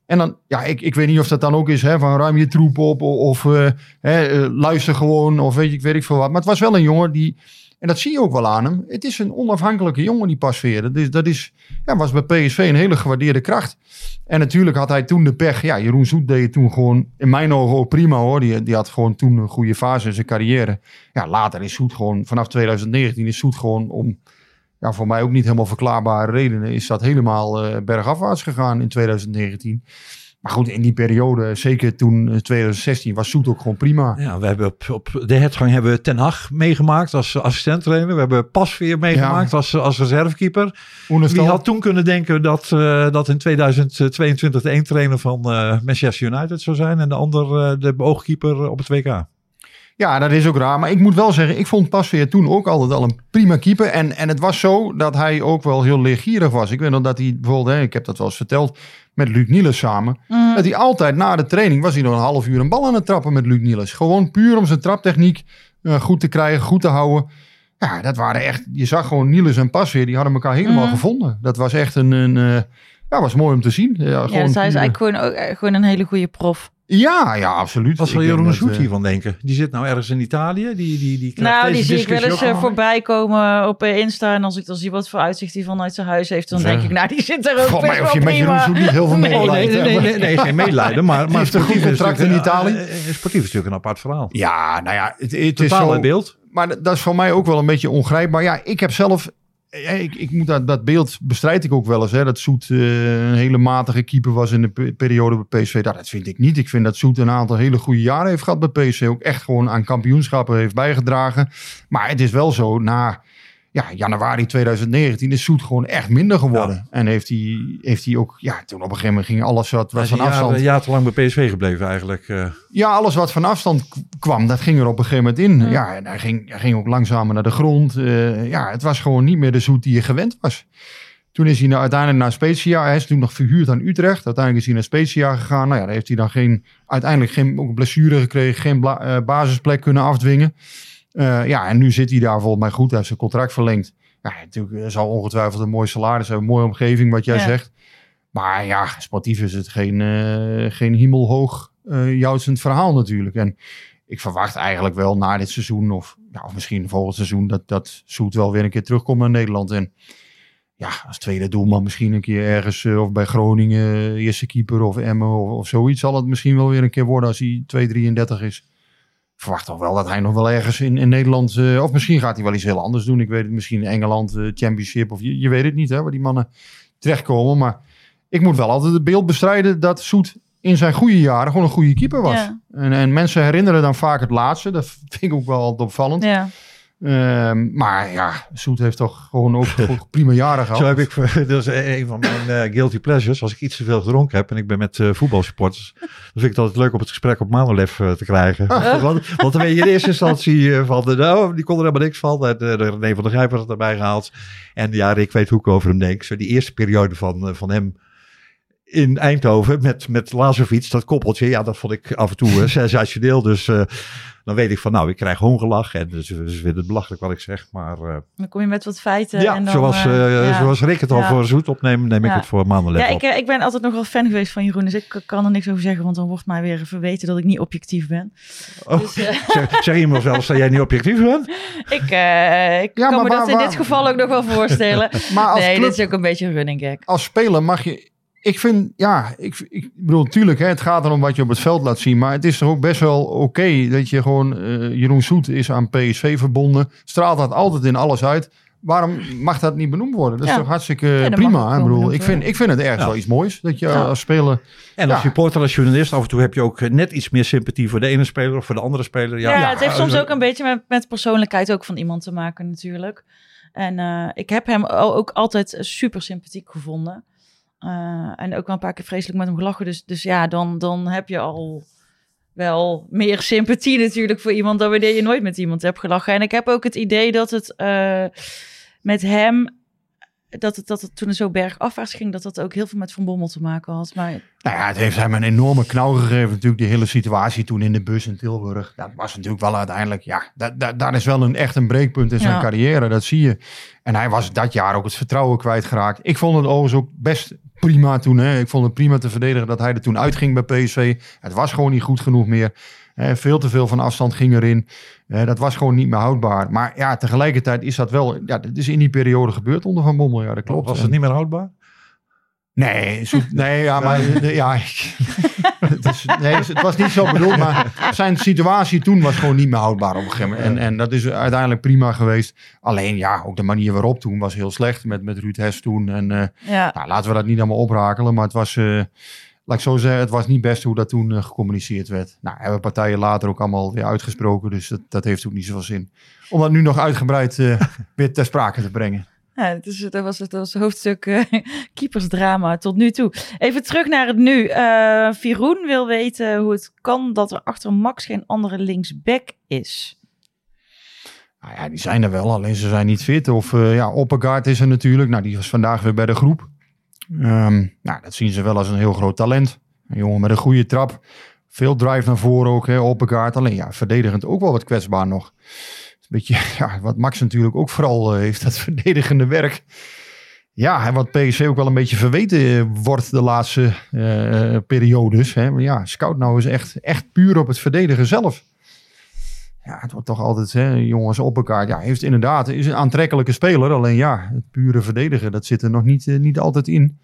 En dan, ik weet niet of dat dan ook is van ruim je troep op of luister gewoon of weet ik veel wat. Maar het was wel een jongen die... En dat zie je ook wel aan hem. Het is een onafhankelijke jongen, die Pasveer. Dat was bij PSV een hele gewaardeerde kracht. En natuurlijk had hij toen de pech. Ja, Jeroen Zoet deed het toen gewoon, in mijn ogen ook prima hoor. Die had gewoon toen een goede fase in zijn carrière. Ja, later is Zoet gewoon, vanaf 2019 is Zoet gewoon om... Ja, voor mij ook niet helemaal verklaarbare redenen is dat helemaal bergafwaarts gegaan in 2019. Maar goed, in die periode, zeker toen 2016, was Zoet ook gewoon prima. Ja, we hebben op de hertgang hebben we Ten Hag meegemaakt als assistent-trainer. We hebben Pasveer meegemaakt als reservekeeper. Wie had toen kunnen denken dat in 2022 de een trainer van Manchester United zou zijn en de ander de oogkeeper op het WK? Ja, dat is ook raar. Maar ik moet wel zeggen, ik vond Pasveer toen ook altijd al een prima keeper. En het was zo dat hij ook wel heel leergierig was. Ik weet nog dat hij bijvoorbeeld, ik heb dat wel eens verteld, met Luc Nieles samen. Mm. Dat hij altijd na de training was hij nog een half uur een bal aan het trappen met Luc Nieles. Gewoon puur om zijn traptechniek goed te krijgen, goed te houden. Ja, dat waren echt, je zag gewoon Nieles en Pasveer, die hadden elkaar helemaal gevonden. Dat was echt een was mooi om te zien. Ja, dus hij is eigenlijk gewoon een hele goede prof. Ja, absoluut. Wat zal Jeroen Zoet hiervan denken? Die zit nou ergens in Italië. Die zie ik wel eens voorbij komen op Insta. En als ik dan zie wat voor uitzicht hij vanuit zijn huis heeft, dan denk ik, nou, die zit er ook best wel prima. Of je met Jeroen Zoet niet heel veel medelijden hebt. Nee, geen medelijden. Maar heeft een goed contract in Italië. Sportief is natuurlijk een apart verhaal. Ja, nou ja. Het is zo, beeld. Maar dat is voor mij ook wel een beetje ongrijpbaar. Ja, ik heb zelf... Ik moet dat beeld bestrijd ik ook wel eens. Hè, dat Zoet een hele matige keeper was in de periode bij PSV. Dat vind ik niet. Ik vind dat Zoet een aantal hele goede jaren heeft gehad bij PSV. Ook echt gewoon aan kampioenschappen heeft bijgedragen. Maar het is wel zo, na januari 2019 is Zoet gewoon echt minder geworden. Ja. En heeft hij ook... Ja, toen op een gegeven moment ging alles wat van afstand... Hij is een jaar te lang bij PSV gebleven eigenlijk. Ja, alles wat van afstand kwam, dat ging er op een gegeven moment in. Ja, en hij ging ook langzamer naar de grond. Het was gewoon niet meer de Zoet die je gewend was. Toen is hij uiteindelijk naar Spezia. Hij is toen nog verhuurd aan Utrecht. Uiteindelijk is hij naar Spezia gegaan. Nou ja, daar heeft hij dan uiteindelijk ook een blessure gekregen. Geen basisplek kunnen afdwingen. En nu zit hij daar volgens mij goed. Hij heeft zijn contract verlengd. Ja, natuurlijk zal ongetwijfeld een mooi salaris hebben. Een mooie omgeving, wat jij zegt. Maar ja, sportief is het geen hemelhoog jouwtsend verhaal natuurlijk. En ik verwacht eigenlijk wel na dit seizoen of misschien volgend seizoen dat Zoet wel weer een keer terugkomt naar Nederland. En ja, als tweede doelman misschien een keer ergens of bij Groningen, eerste keeper of Emmen of zoiets. Zal het misschien wel weer een keer worden als hij 2,33 is. Ik verwacht toch wel dat hij nog wel ergens in Nederland... of misschien gaat hij wel iets heel anders doen. Ik weet het, misschien Engeland, Championship... of je weet het niet, hè, waar die mannen terechtkomen. Maar ik moet wel altijd het beeld bestrijden... dat Zoet in zijn goede jaren gewoon een goede keeper was. Ja. En mensen herinneren dan vaak het laatste. Dat vind ik ook wel altijd opvallend. Ja. Maar ja, Zoet heeft toch gewoon ook prima jaren gehad. Zo heb ik, dat is een van mijn guilty pleasures. Als ik iets te veel gedronken heb en ik ben met voetbalsupporters, dan vind ik het altijd leuk om het gesprek op Manolev te krijgen. Want dan ben je in eerste instantie die kon er helemaal niks van. René van der Grijper had erbij gehaald. En ja, Rik weet hoe ik over hem denk. Zo die eerste periode van hem in Eindhoven met Lazovic, dat koppeltje, ja, dat vond ik af en toe sensationeel. Dus dan weet ik van, nou, ik krijg hongerlach en dus is weer het belachelijk wat ik zeg, maar... Dan kom je met wat feiten. Ja, en dan, zoals Rik het al voor Zoet opneemt, neem ik het voor Maandenlef op. Ja, ik ben altijd nog wel fan geweest van Jeroen, dus ik kan er niks over zeggen, want dan wordt mij weer verweten dat ik niet objectief ben. Oh, dus, zeg iemand zelfs dat jij niet objectief bent? Ik kan me dat in dit geval ook nog wel voorstellen. Maar dit is ook een beetje een running gag. Als speler mag je... Ik vind, ik bedoel, tuurlijk, hè, het gaat erom wat je op het veld laat zien. Maar het is toch ook best wel oké dat je gewoon... Jeroen Zoet is aan PSV verbonden. Straalt dat altijd in alles uit. Waarom mag dat niet benoemd worden? Dat is toch hartstikke prima. Ik vind het ergens wel iets moois. Dat je als speler... En als supporter, als journalist, af en toe heb je ook net iets meer sympathie voor de ene speler of voor de andere speler. Ja, het heeft soms ook een beetje met persoonlijkheid ook van iemand te maken natuurlijk. En ik heb hem ook altijd super sympathiek gevonden. En ook wel een paar keer vreselijk met hem gelachen. Dus ja, dan heb je al wel meer sympathie natuurlijk voor iemand... dan wanneer je nooit met iemand hebt gelachen. En ik heb ook het idee dat het met hem... Dat het toen het zo bergafwaarts ging... dat ook heel veel met Van Bommel te maken had. Maar... Nou ja, het heeft hem een enorme knauw gegeven. Natuurlijk die hele situatie toen in de bus in Tilburg. Dat was natuurlijk wel uiteindelijk... Ja, daar is wel echt een breekpunt in zijn carrière. Dat zie je. En hij was dat jaar ook het vertrouwen kwijtgeraakt. Ik vond het overigens ook best... prima toen. Hè. Ik vond het prima te verdedigen dat hij er toen uitging bij PSV. Het was gewoon niet goed genoeg meer. Veel te veel van afstand ging erin. Dat was gewoon niet meer houdbaar. Maar ja, tegelijkertijd is dat wel... Ja, dat is in die periode gebeurd onder Van Bommel. Ja, dat klopt. Was het niet meer houdbaar? Nee, het was niet zo bedoeld. Maar zijn situatie toen was gewoon niet meer houdbaar op een gegeven moment. En dat is uiteindelijk prima geweest. Alleen ook de manier waarop toen was heel slecht met Ruud Hess toen. En laten we dat niet allemaal oprakelen. Maar het was laat ik zo zeggen, het was niet best hoe dat toen gecommuniceerd werd. Nou, hebben partijen later ook allemaal weer uitgesproken. Dus dat heeft ook niet zoveel zin. Om dat nu nog uitgebreid weer ter sprake te brengen. Ja, dat was het hoofdstuk keepersdrama tot nu toe. Even terug naar het nu. Jeroen wil weten hoe het kan dat er achter Max geen andere linksback is. Nou ja, die zijn er wel, alleen ze zijn niet fit. Of Oppengaard is er natuurlijk. Nou, die was vandaag weer bij de groep. Nou, dat zien ze wel als een heel groot talent. Een jongen met een goede trap. Veel drive naar voren ook, hè, Oppengaard. Alleen ja, verdedigend ook wel wat kwetsbaar nog. Een beetje ja, wat Max natuurlijk ook vooral heeft, dat verdedigende werk. Ja, en wat PSV ook wel een beetje verweten wordt de laatste periodes. Hè. Maar ja, scout nou is echt puur op het verdedigen zelf. Ja, het wordt toch altijd, hè, jongens, Oppengaard. Ja, heeft inderdaad, is een aantrekkelijke speler. Alleen ja, het pure verdedigen, dat zit er nog niet altijd in.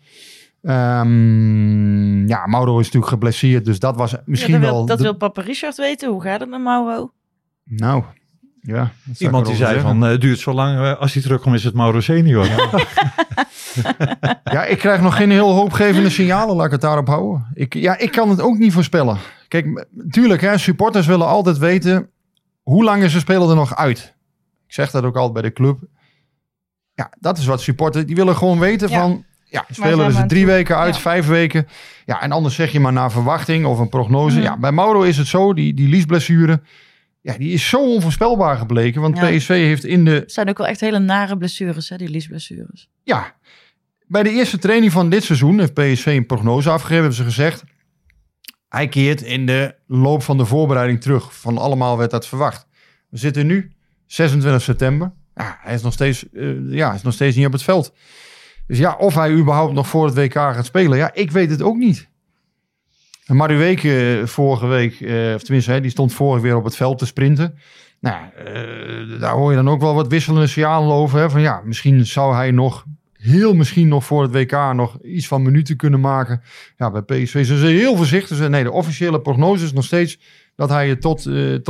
Ja, Mauro is natuurlijk geblesseerd, dus dat was misschien wel... Dat wil papa Richard weten. Hoe gaat het met Mauro? Nou, ja. Iemand die zei van, duurt zo lang, als hij terugkomt is het Mauro senior. Ja. Ja, ik krijg nog geen heel hoopgevende signalen, laat ik het daarop houden. Ik kan het ook niet voorspellen. Kijk, natuurlijk, hè, supporters willen altijd weten... Hoe lang is de speler er nog uit? Ik zeg dat ook altijd bij de club. Ja, dat is wat supporters... Die willen gewoon weten van... Ja, de speler is er 3 weken uit, 5 weken. Ja, en anders zeg je maar naar verwachting of een prognose. Mm. Ja, bij Mauro is het zo, die liesblessure... Ja, die is zo onvoorspelbaar gebleken. Want PSV heeft in de... Het zijn ook wel echt hele nare blessures, hè, die liesblessures. Ja. Bij de eerste training van dit seizoen heeft PSV een prognose afgegeven. Hebben ze gezegd... Hij keert in de loop van de voorbereiding terug. Van allemaal werd dat verwacht. We zitten nu 26 september. Ja, hij is nog steeds, niet op het veld. Dus ja, of hij überhaupt nog voor het WK gaat spelen. Ja, ik weet het ook niet. Maru Weke vorige week, of tenminste, die stond vorige weer op het veld te sprinten. Nou, daar hoor je dan ook wel wat wisselende signalen over. Hè? Van ja, misschien zou hij nog... Heel misschien nog voor het WK nog iets van minuten kunnen maken. Ja, bij PSV zijn ze heel voorzichtig. Nee, de officiële prognose is nog steeds dat hij tot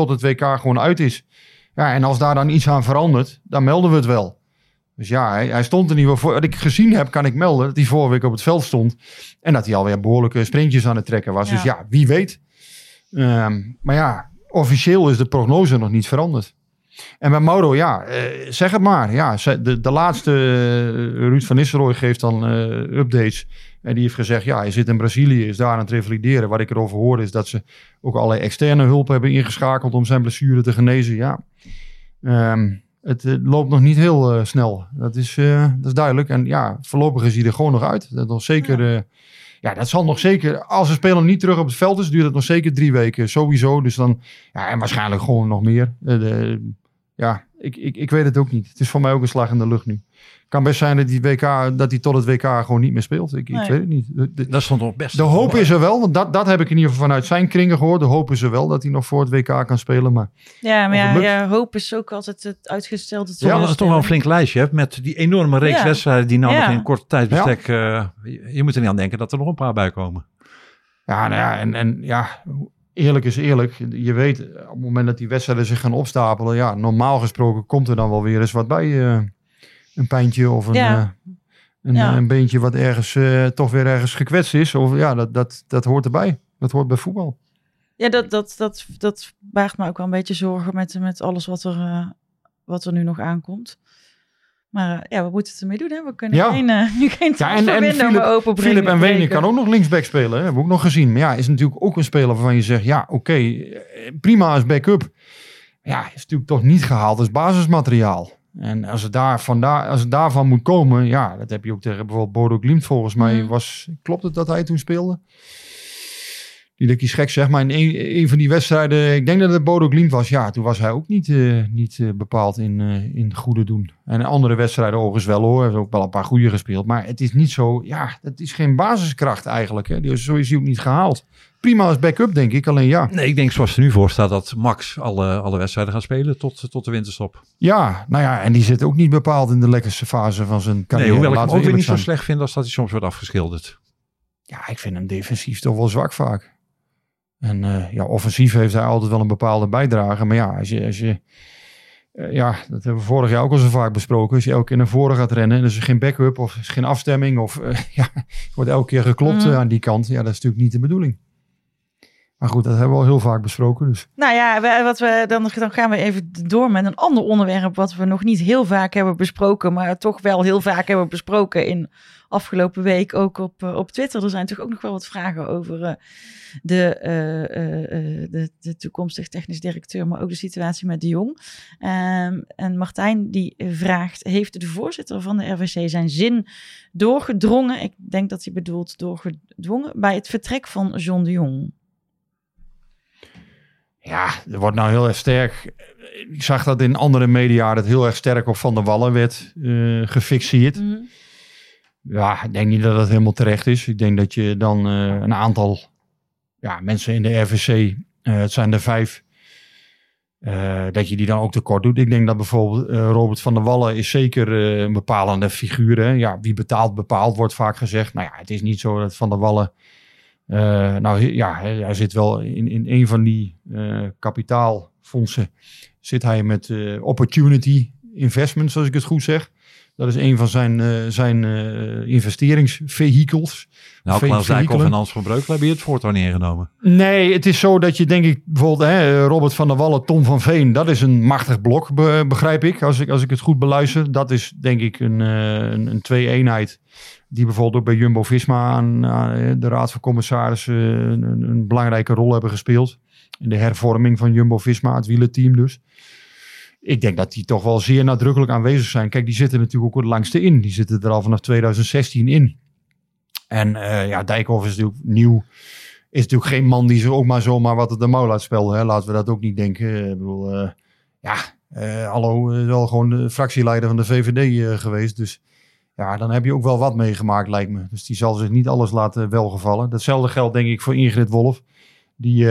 het WK gewoon uit is. Ja, en als daar dan iets aan verandert, dan melden we het wel. Dus ja, hij stond er niet wel voor. Wat ik gezien heb, kan ik melden dat hij vorige week op het veld stond. En dat hij alweer behoorlijke sprintjes aan het trekken was. Ja. Dus ja, wie weet. Maar ja, officieel is de prognose nog niet veranderd. En bij Mauro, ja, zeg het maar. Ja, de laatste, Ruud van Nistelrooy geeft dan updates. En die heeft gezegd, ja, hij zit in Brazilië, is daar aan het revalideren. Wat ik erover hoorde is dat ze ook allerlei externe hulp hebben ingeschakeld om zijn blessure te genezen. Ja, het loopt nog niet heel snel. Dat is duidelijk. En ja, voorlopig is hij er gewoon nog uit. Dat nog zeker... Ja, dat zal nog zeker, als een speler niet terug op het veld is, duurt het nog zeker 3 weken sowieso. Dus dan, ja, en waarschijnlijk gewoon nog meer. Ik weet het ook niet. Het is voor mij ook een slag in de lucht nu. Kan best zijn dat hij tot het WK gewoon niet meer speelt. Ik weet het niet. Dat stond nog best. De hoop is er wel, want dat heb ik in ieder geval vanuit zijn kringen gehoord. De hoop is er wel dat hij nog voor het WK kan spelen. Maar hoop is ook altijd het uitgestelde. Ja, dat is toch wel een flink lijstje hebt met die enorme reeks wedstrijden die nou nog in korte tijdsbestek... Ja. Je moet er niet aan denken dat er nog een paar bij komen. Ja, nou ja, en eerlijk is eerlijk. Je weet, op het moment dat die wedstrijden zich gaan opstapelen... Ja, normaal gesproken komt er dan wel weer eens wat bij... Een pijntje of een beentje wat ergens toch weer ergens gekwetst is. Of ja, dat hoort erbij. Dat hoort bij voetbal. Ja, dat baart me ook wel een beetje zorgen met alles wat er nu nog aankomt. Maar we moeten het ermee doen. Hè? We kunnen geen transferwindow openbrengen. Philip en Wenen kan ook nog linksback spelen. Hè? Hebben we ook nog gezien. Maar ja, is natuurlijk ook een speler waarvan je zegt... Ja, oké, prima als backup. Ja, is natuurlijk toch niet gehaald als basismateriaal. En als het daarvan moet komen, ja, dat heb je ook tegen bijvoorbeeld Bodø/Glimt volgens mij. Klopt het dat hij toen speelde? Niet dat ik iets gek zeg, maar in een van die wedstrijden, ik denk dat het Bodø/Glimt was. Ja, toen was hij ook niet bepaald in goede doen. En andere wedstrijden overigens wel hoor, heeft ook wel een paar goede gespeeld. Maar het is niet zo, ja, dat is geen basiskracht eigenlijk. Hè. Zo is hij ook niet gehaald. Prima als backup, denk ik. Alleen ja. Nee, ik denk zoals er nu voor staat dat Max alle wedstrijden gaat spelen tot de winterstop. Ja, nou ja, en die zit ook niet bepaald in de lekkerste fase van zijn carrière. Nee, hoewel ik hem ook weer niet zo slecht vind als dat hij soms wordt afgeschilderd. Ja, ik vind hem defensief toch wel zwak vaak. En offensief heeft hij altijd wel een bepaalde bijdrage. Maar ja, als je Ja, dat hebben we vorig jaar ook al zo vaak besproken. Als je elke keer naar voren gaat rennen en er is geen backup of is geen afstemming of wordt elke keer geklopt aan die kant. Ja, dat is natuurlijk niet de bedoeling. Maar goed, dat hebben we al heel vaak besproken. Dus. Nou ja, dan gaan we even door met een ander onderwerp wat we nog niet heel vaak hebben besproken, maar toch wel heel vaak hebben besproken in afgelopen week ook op Twitter. Er zijn natuurlijk ook nog wel wat vragen over de toekomstig technisch directeur, maar ook de situatie met de Jong. En Martijn die vraagt, heeft de voorzitter van de RvC zijn zin doorgedrongen? Ik denk dat hij bedoelt doorgedwongen bij het vertrek van John de Jong. Ja, er wordt nou heel erg sterk. Ik zag dat in andere media dat heel erg sterk op Van der Wallen werd gefixeerd. Mm. Ja, ik denk niet dat dat helemaal terecht is. Ik denk dat je dan een aantal mensen in de RvC, het zijn er 5, dat je die dan ook tekort doet. Ik denk dat bijvoorbeeld Robert van der Wallen is zeker een bepalende figuur. Hè? Ja, wie betaalt, bepaald wordt vaak gezegd. Nou ja, het is niet zo dat Van der Wallen... hij zit wel in een van die kapitaalfondsen. Zit hij met Opportunity Investments, als ik het goed zeg. Dat is een van zijn investeringsvehikels. Nou, Klaas Dijkhoff en Hans van Breukelen hebben je het voortaan ingenomen. Nee, het is zo dat je denk ik bijvoorbeeld Robert van der Wallen, Tom van Veen. Dat is een machtig blok, begrijp ik. Als ik het goed beluister. Dat is denk ik een twee-eenheid. Die bijvoorbeeld ook bij Jumbo Visma aan de Raad van Commissarissen een belangrijke rol hebben gespeeld. In de hervorming van Jumbo Visma, het wielerteam dus. Ik denk dat die toch wel zeer nadrukkelijk aanwezig zijn. Kijk, die zitten natuurlijk ook het langste in. Die zitten er al vanaf 2016 in. En Dijkhoff is natuurlijk nieuw. Is natuurlijk geen man die ze ook maar zomaar wat het de mouw laat spelen. Hè? Laten we dat ook niet denken. Ik bedoel, wel gewoon de fractieleider van de VVD geweest. Dus ja, dan heb je ook wel wat meegemaakt, lijkt me. Dus die zal zich niet alles laten welgevallen. Datzelfde geldt denk ik voor Ingrid Wolf. Die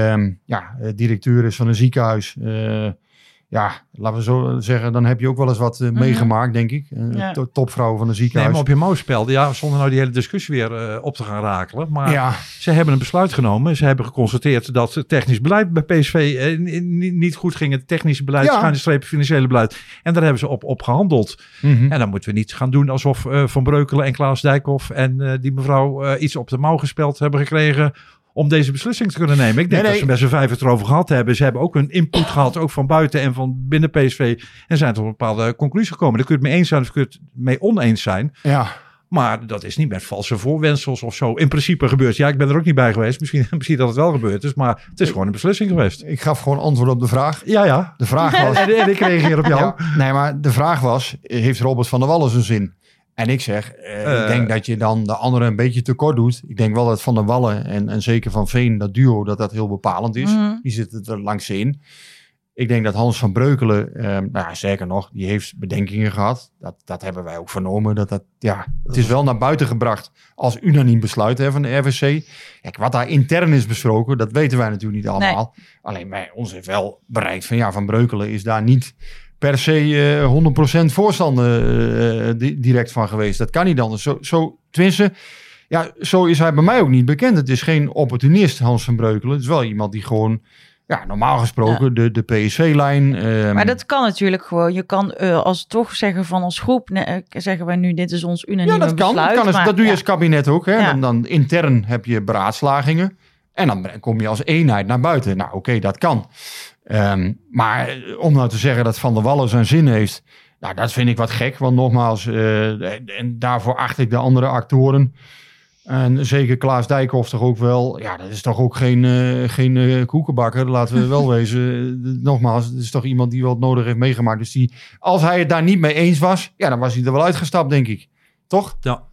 directeur is van een ziekenhuis. Laten we zo zeggen, dan heb je ook wel eens wat meegemaakt, denk ik. Topvrouw van een ziekenhuis. Nee, maar op je mouw spelde. Ja, zonder nou die hele discussie weer op te gaan rakelen. Maar ze hebben een besluit genomen. Ze hebben geconstateerd dat het technisch beleid bij PSV niet goed ging. Het technische beleid, financiële beleid. En daar hebben ze op gehandeld. Mm-hmm. En dan moeten we niet gaan doen alsof Van Breukelen en Klaas Dijkhoff en die mevrouw iets op de mouw gespeld hebben gekregen om deze beslissing te kunnen nemen. Ik denk dat ze met z'n 5 het erover gehad hebben. Ze hebben ook een input gehad, ook van buiten en van binnen PSV. En zijn tot een bepaalde conclusie gekomen. Daar kun je het mee eens zijn of kun je het mee oneens zijn. Ja. Maar dat is niet met valse voorwendsels of zo. In principe gebeurt. Ja, ik ben er ook niet bij geweest. Misschien dat het wel gebeurd is. Maar het is gewoon een beslissing geweest. Ik gaf gewoon antwoord op de vraag. Ja. De vraag was... en ik reageer op jou. Ja, nee, maar de vraag was, heeft Robert van der Wallen zijn zin? En ik zeg, ik denk dat je dan de anderen een beetje tekort doet. Ik denk wel dat Van der Wallen en zeker Van Veen, dat duo, dat heel bepalend is. Mm-hmm. Die zitten er langs in. Ik denk dat Hans van Breukelen, zeker nog, die heeft bedenkingen gehad. Dat hebben wij ook vernomen. Het is wel naar buiten gebracht als unaniem besluit van de RvC. Kijk, wat daar intern is besproken, dat weten wij natuurlijk niet allemaal. Nee. Alleen bij ons heeft wel bereikt Van Breukelen is daar niet per se 100% voorstander direct van geweest. Dat kan niet anders. Zo is hij bij mij ook niet bekend. Het is geen opportunist, Hans van Breukelen. Het is wel iemand die gewoon, normaal gesproken, de PSV-lijn... Maar dat kan natuurlijk gewoon. Je kan zeggen wij nu, dit is ons unanieme besluit. Ja, dat kan. Dat doe je als kabinet ook. Hè? Ja. Dan intern heb je beraadslagingen. En dan kom je als eenheid naar buiten. Nou, oké, dat kan. Maar om nou te zeggen dat Van der Wallen zijn zin heeft, dat vind ik wat gek. Want nogmaals, en daarvoor acht ik de andere actoren. En zeker Klaas Dijkhoff toch ook wel. Ja, dat is toch ook geen koekenbakker, laten we wel wezen. Nogmaals, het is toch iemand die wat nodig heeft meegemaakt. Dus als hij het daar niet mee eens was, dan was hij er wel uitgestapt, denk ik. Toch? Ja.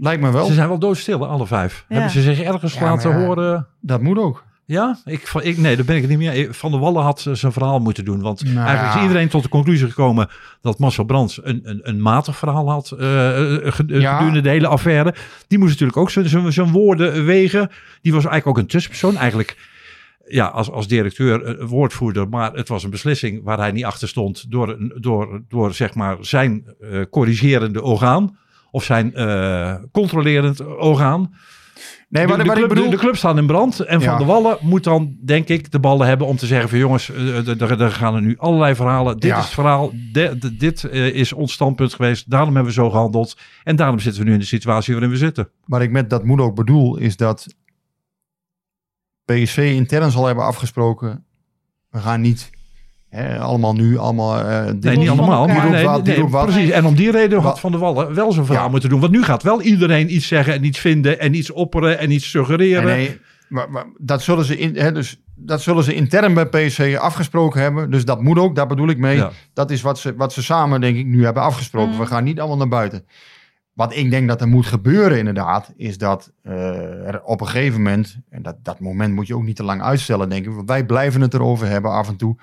Lijkt me wel. Ze zijn wel doodstil, alle 5. Ja. Hebben ze zich ergens laten horen? Dat moet ook. Ja, nee, daar ben ik het niet meer. Van der Wallen had zijn verhaal moeten doen. Want eigenlijk is iedereen tot de conclusie gekomen dat Marcel Brands een matig verhaal had gedurende de hele affaire. Die moest natuurlijk ook zijn woorden wegen. Die was eigenlijk ook een tussenpersoon. Eigenlijk als directeur, woordvoerder. Maar het was een beslissing waar hij niet achter stond door zeg maar zijn corrigerende orgaan. Of zijn controlerend orgaan. Nee, de club staat in brand en Van der Wallen moet dan, denk ik, de ballen hebben om te zeggen van jongens, er gaan er nu allerlei verhalen. Dit is het verhaal, dit is ons standpunt geweest, daarom hebben we zo gehandeld en daarom zitten we nu in de situatie waarin we zitten. Wat ik met dat moed ook bedoel is dat PSV intern zal hebben afgesproken, we gaan niet... Niet allemaal. Precies, en om die reden had Van der Wallen wel zo'n verhaal moeten doen. Want nu gaat wel iedereen iets zeggen en iets vinden en iets opperen en iets suggereren. Nee, maar dat zullen ze intern bij PSV afgesproken hebben. Dus dat moet ook, daar bedoel ik mee. Ja. Dat is wat ze samen, denk ik, nu hebben afgesproken. We gaan niet allemaal naar buiten. Wat ik denk dat er moet gebeuren inderdaad, is dat er op een gegeven moment... en dat moment moet je ook niet te lang uitstellen, denk ik. Want wij blijven het erover hebben af en toe...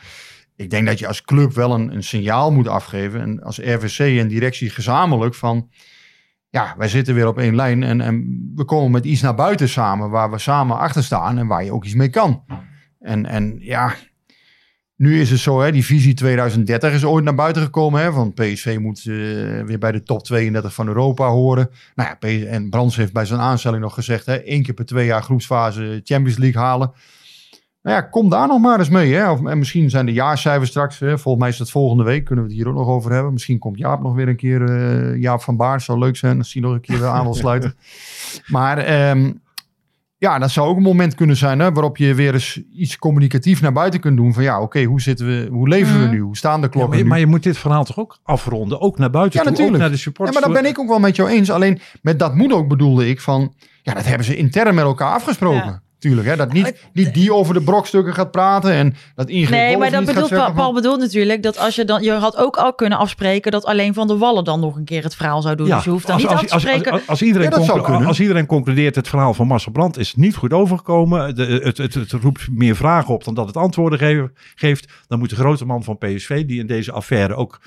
Ik denk dat je als club wel een signaal moet afgeven. En als RvC en directie gezamenlijk van... ja, wij zitten weer op één lijn en we komen met iets naar buiten samen... waar we samen achter staan en waar je ook iets mee kan. En ja, nu is het zo, hè, die visie 2030 is ooit naar buiten gekomen. Hè, van PSV moet weer bij de top 32 van Europa horen. Nou ja, en Brands heeft bij zijn aanstelling nog gezegd... hè, 1 keer per 2 jaar groepsfase Champions League halen... Nou ja, kom daar nog maar eens mee. Hè? En misschien zijn de jaarcijfers straks. Hè? Volgens mij is dat volgende week. Kunnen we het hier ook nog over hebben. Misschien komt Jaap nog weer een keer. Jaap van Baar zou leuk zijn. Als hij nog een keer weer aan wil sluiten. Maar dat zou ook een moment kunnen zijn. Hè? Waarop je weer eens iets communicatief naar buiten kunt doen. Van ja, oké, hoe leven we nu? Hoe staan de klokken nu? Maar je moet dit verhaal toch ook afronden? Ook naar buiten toe? Natuurlijk. Ook naar de supporters. Ja, maar dat ben ik ook wel met jou eens. Alleen met dat moet ook bedoelde ik van... ja, dat hebben ze intern met elkaar afgesproken. Ja. Natuurlijk, hè? Dat niet die over de brokstukken gaat praten en dat Ingrid Wolf maar dat niet bedoelt, gaat zeggen van... Paul bedoelt natuurlijk dat als je dan... Je had ook al kunnen afspreken dat alleen Van der Wallen dan nog een keer het verhaal zou doen. Ja, dus je hoeft dan niet af te spreken... Als iedereen concludeert het verhaal van Marcel Brands is niet goed overgekomen. Het roept meer vragen op dan dat het antwoorden geeft. Dan moet de grote man van PSV, die in deze affaire ook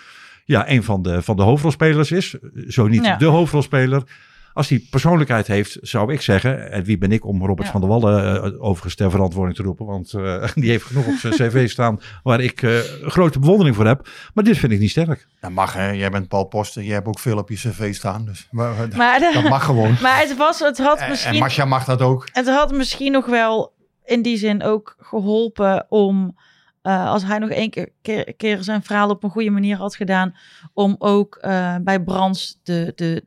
een van de hoofdrolspelers is. Zo niet de hoofdrolspeler. Als die persoonlijkheid heeft, zou ik zeggen... en wie ben ik om Robert van der Wallen overigens ter verantwoording te roepen... want die heeft genoeg op zijn cv staan waar ik grote bewondering voor heb. Maar dit vind ik niet sterk. Dat mag, hè? Jij bent Paul Posten, jij hebt ook veel op je cv staan. Dus, dat mag gewoon. Maar het had misschien... En Mascha mag dat ook. Het had misschien nog wel in die zin ook geholpen om... als hij nog één keer zijn verhaal op een goede manier had gedaan... om ook bij Brands niet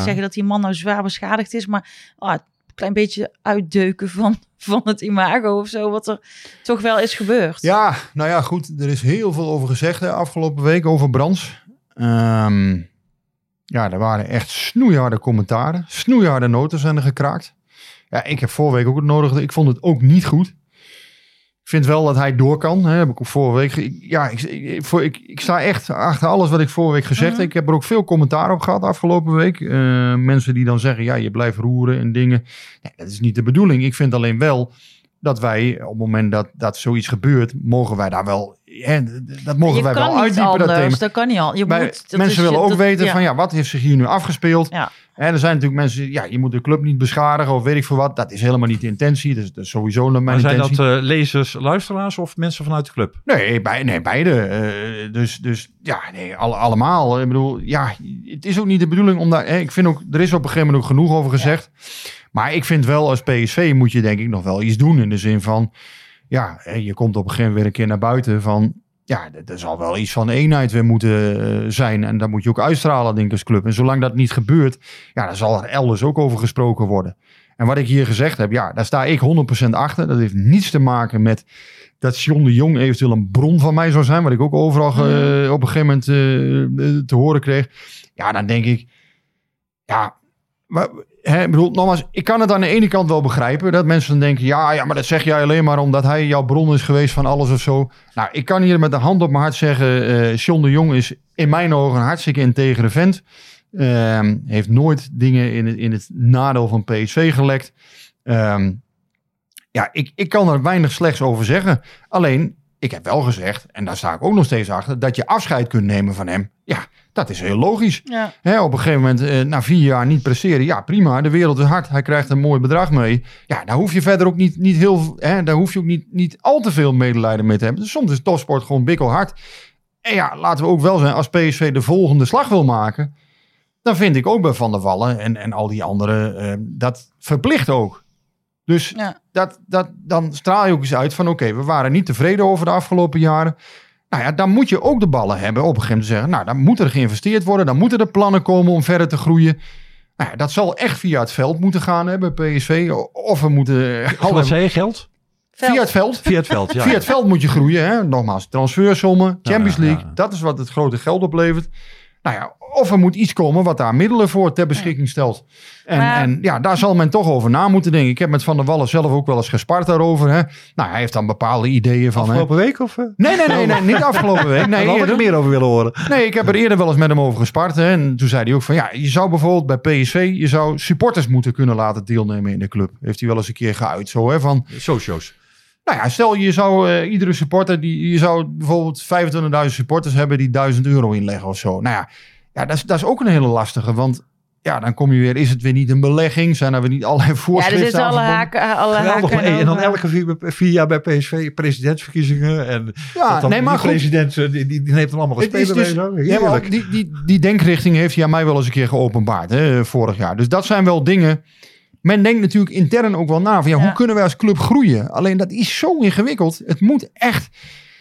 zeggen dat die man nou zwaar beschadigd is... maar een klein beetje uitdeuken van het imago of zo... wat er toch wel is gebeurd. Ja, nou ja, goed. Er is heel veel over gezegd de afgelopen week over Brands. Er waren echt snoeiharde commentaren. Snoeiharde noten zijn er gekraakt. Ja, ik heb vorige week ook het nodig. Ik vond het ook niet goed. Ik vind wel dat hij door kan. Hè. Heb ik ook vorige week. Ja, ik sta echt achter alles wat ik vorige week gezegd heb. Ik heb er ook veel commentaar op gehad afgelopen week. Mensen die dan zeggen, ja, je blijft roeren en dingen. Nee, dat is niet de bedoeling. Ik vind alleen wel dat wij op het moment dat zoiets gebeurt, mogen wij daar wel... Hè, dat mogen je wij wel uitdiepen, dat thema. Dat kan niet al. Wat heeft zich hier nu afgespeeld? Ja. En er zijn natuurlijk mensen, je moet de club niet beschadigen of weet ik veel wat. Dat is helemaal niet de intentie. Dat is sowieso naar mijn intentie. Zijn dat lezers, luisteraars of mensen vanuit de club? Nee, beide. Allemaal. Ik bedoel, het is ook niet de bedoeling om daar... Ik vind ook, er is op een gegeven moment ook genoeg over gezegd. Ja. Maar ik vind wel, als PSV moet je denk ik nog wel iets doen. In de zin van, je komt op een gegeven moment weer een keer naar buiten van... Ja, er zal wel iets van eenheid weer moeten zijn. En dat moet je ook uitstralen, denk ik, als club. En zolang dat niet gebeurt, dan zal er elders ook over gesproken worden. En wat ik hier gezegd heb, daar sta ik 100% achter. Dat heeft niets te maken met dat John de Jong eventueel een bron van mij zou zijn. Wat ik ook overal op een gegeven moment te horen kreeg. Ja, dan denk ik... Ja, maar... Ik bedoel, nogmaals, ik kan het aan de ene kant wel begrijpen. Dat mensen dan denken, maar dat zeg jij alleen maar omdat hij jouw bron is geweest van alles of zo. Nou, ik kan hier met de hand op mijn hart zeggen, John de Jong is in mijn ogen een hartstikke integere vent. Heeft nooit dingen in het nadeel van PSV gelekt. Ik kan er weinig slechts over zeggen. Alleen, ik heb wel gezegd, en daar sta ik ook nog steeds achter, dat je afscheid kunt nemen van hem. Ja, dat is heel logisch. Ja. Hè, op een gegeven moment, na 4 jaar niet presteren, prima, de wereld is hard. Hij krijgt een mooi bedrag mee. Ja, daar hoef je verder ook niet al te veel medelijden mee te hebben. Dus soms is topsport gewoon bikkelhard. En laten we ook wel zijn, als PSV de volgende slag wil maken, Dan vind ik ook bij Van der Wallen en al die anderen, dat verplicht ook. Dus ja. Dan straal je ook eens uit van oké, we waren niet tevreden over de afgelopen jaren. Nou ja, dan moet je ook de ballen hebben op een gegeven moment te zeggen, nou, dan moet er geïnvesteerd worden, dan moeten er plannen komen om verder te groeien. Nou ja, dat zal echt via het veld moeten gaan bij PSV. Of we moeten... geld? Via het veld. Via het veld, ja. Via het veld moet je groeien. Hè? Nogmaals, transfersommen, Champions League. Ja. Dat is wat het grote geld oplevert. Nou ja, of er moet iets komen wat daar middelen voor ter beschikking stelt. En daar zal men toch over na moeten denken. Ik heb met Van der Wallen zelf ook wel eens gespart daarover. Hè. Nou, hij heeft dan bepaalde ideeën van... Afgelopen week of... Nee, niet afgelopen week. Nee, daar had ik meer over willen horen. Nee, ik heb er eerder wel eens met hem over gespart. Hè. En toen zei hij ook van... Ja, je zou bijvoorbeeld bij PSV... Je zou supporters moeten kunnen laten deelnemen in de club. Heeft hij wel eens een keer geuit. Zo, hè, van... Socio's. Nou ja, stel je zou iedere supporter... Je zou bijvoorbeeld 25.000 supporters hebben... die €1.000 inleggen of zo. Nou ja... Ja, dat is ook een hele lastige, want ja, dan kom je weer, is het weer niet een belegging? Zijn er weer niet allerlei voorschriften? Ja, er zitten alle haken. En dan elke vier jaar bij PSV presidentsverkiezingen. En ja, dan, nee, maar die president die neemt dan allemaal wat spelen dus, mee. Ja, maar die denkrichting heeft hij aan mij wel eens een keer geopenbaard, hè, vorig jaar. Dus dat zijn wel dingen. Men denkt natuurlijk intern ook wel na van hoe kunnen wij als club groeien? Alleen dat is zo ingewikkeld. Het moet echt...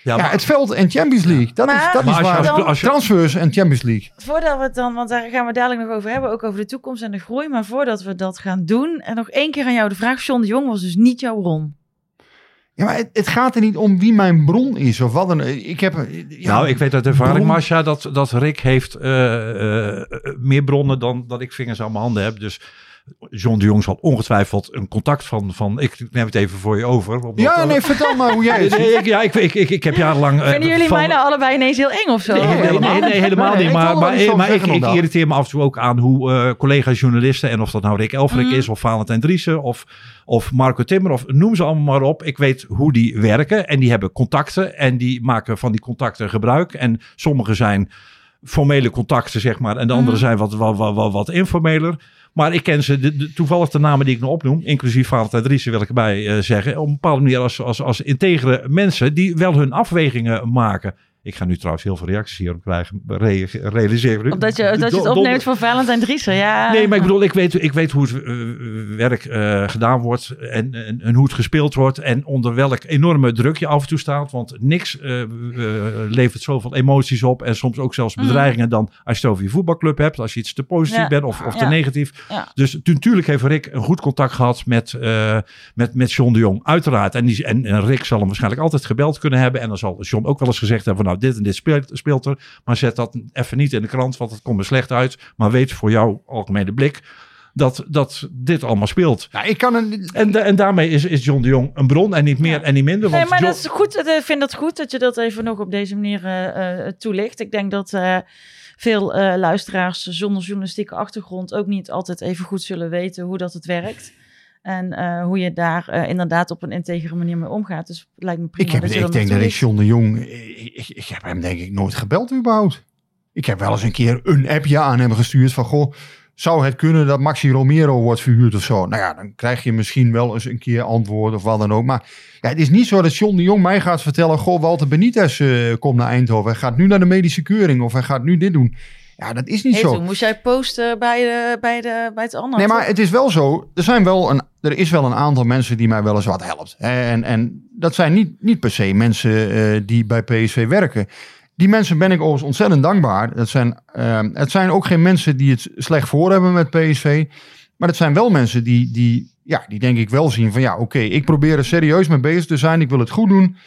Ja, maar, het veld en Champions League. Dat is waar. Transfers en Champions League. Voordat we het dan, want daar gaan we dadelijk nog over hebben. Ook over de toekomst en de groei. Maar voordat we dat gaan doen. En nog één keer aan jou de vraag. John de Jong was dus niet jouw bron. Ja, maar het gaat er niet om wie mijn bron is. Of wat dan. Ik weet uit ervaring, Mascha, dat Rik heeft meer bronnen dan dat ik vingers aan mijn handen heb. Dus... John de Jong zal ongetwijfeld een contact van... Ik neem het even voor je over. Omdat, vertel maar hoe jij het ziet. Ik heb jarenlang... Vinden jullie mij nou allebei ineens heel eng of zo? Nee, helemaal niet. Maar ik irriteer me af en toe ook aan hoe collega-journalisten... en of dat nou Rick Elfrink is of Valentijn Driessen... of Marco Timmer of noem ze allemaal maar op. Ik weet hoe die werken en die hebben contacten... en die maken van die contacten gebruik. En sommigen zijn formele contacten, zeg maar... en de anderen zijn wat informeler... Maar ik ken ze, toevallig de namen die ik nog opnoem... inclusief Valentijn Driessen wil ik erbij zeggen... op een bepaalde manier als integere mensen... die wel hun afwegingen maken. Ik ga nu trouwens heel veel reacties hierop krijgen. Realiseren. Omdat je het opneemt voor Valentijn Driessen, ja. Nee, maar ik bedoel, ik weet hoe het werk gedaan wordt... En hoe het gespeeld wordt... en onder welk enorme druk je af en toe staat. Want niks levert zoveel emoties op... en soms ook zelfs bedreigingen dan... als je het over je voetbalclub hebt... als je iets te positief bent of te negatief. Ja. Dus natuurlijk heeft Rik een goed contact gehad... met John de Jong, uiteraard. En Rik zal hem waarschijnlijk altijd gebeld kunnen hebben... en dan zal John ook wel eens gezegd hebben... Nou, dit en dit speelt er, maar zet dat even niet in de krant, want het komt er slecht uit. Maar weet voor jouw algemene blik dat dit allemaal speelt. Nou, en daarmee is John de Jong een bron en niet meer en niet minder. Want nee, maar dat is goed. Ik vind dat goed dat je dat even nog op deze manier toelicht. Ik denk dat veel luisteraars zonder journalistieke achtergrond ook niet altijd even goed zullen weten hoe dat het werkt. En hoe je daar inderdaad op een integere manier mee omgaat. Dus het lijkt me prima. Ik denk dat John de Jong... Ik heb hem denk ik nooit gebeld überhaupt. Ik heb wel eens een keer een appje aan hem gestuurd van... Goh, zou het kunnen dat Maxi Romero wordt verhuurd of zo? Nou ja, dan krijg je misschien wel eens een keer antwoord of wat dan ook. Maar ja, het is niet zo dat John de Jong mij gaat vertellen... Goh, Walter Benitez komt naar Eindhoven. Hij gaat nu naar de medische keuring of hij gaat nu dit doen. Ja, dat is niet zo. Toen moest jij posten bij het andere. Nee, maar het is wel zo. Er is wel een aantal mensen die mij wel eens wat helpt. En dat zijn niet per se mensen die bij PSV werken. Die mensen ben ik overigens ontzettend dankbaar. Het zijn ook geen mensen die het slecht voor hebben met PSV. Maar het zijn wel mensen die denk ik wel zien van... Ja, oké, ik probeer er serieus mee bezig te zijn. Ik wil het goed doen.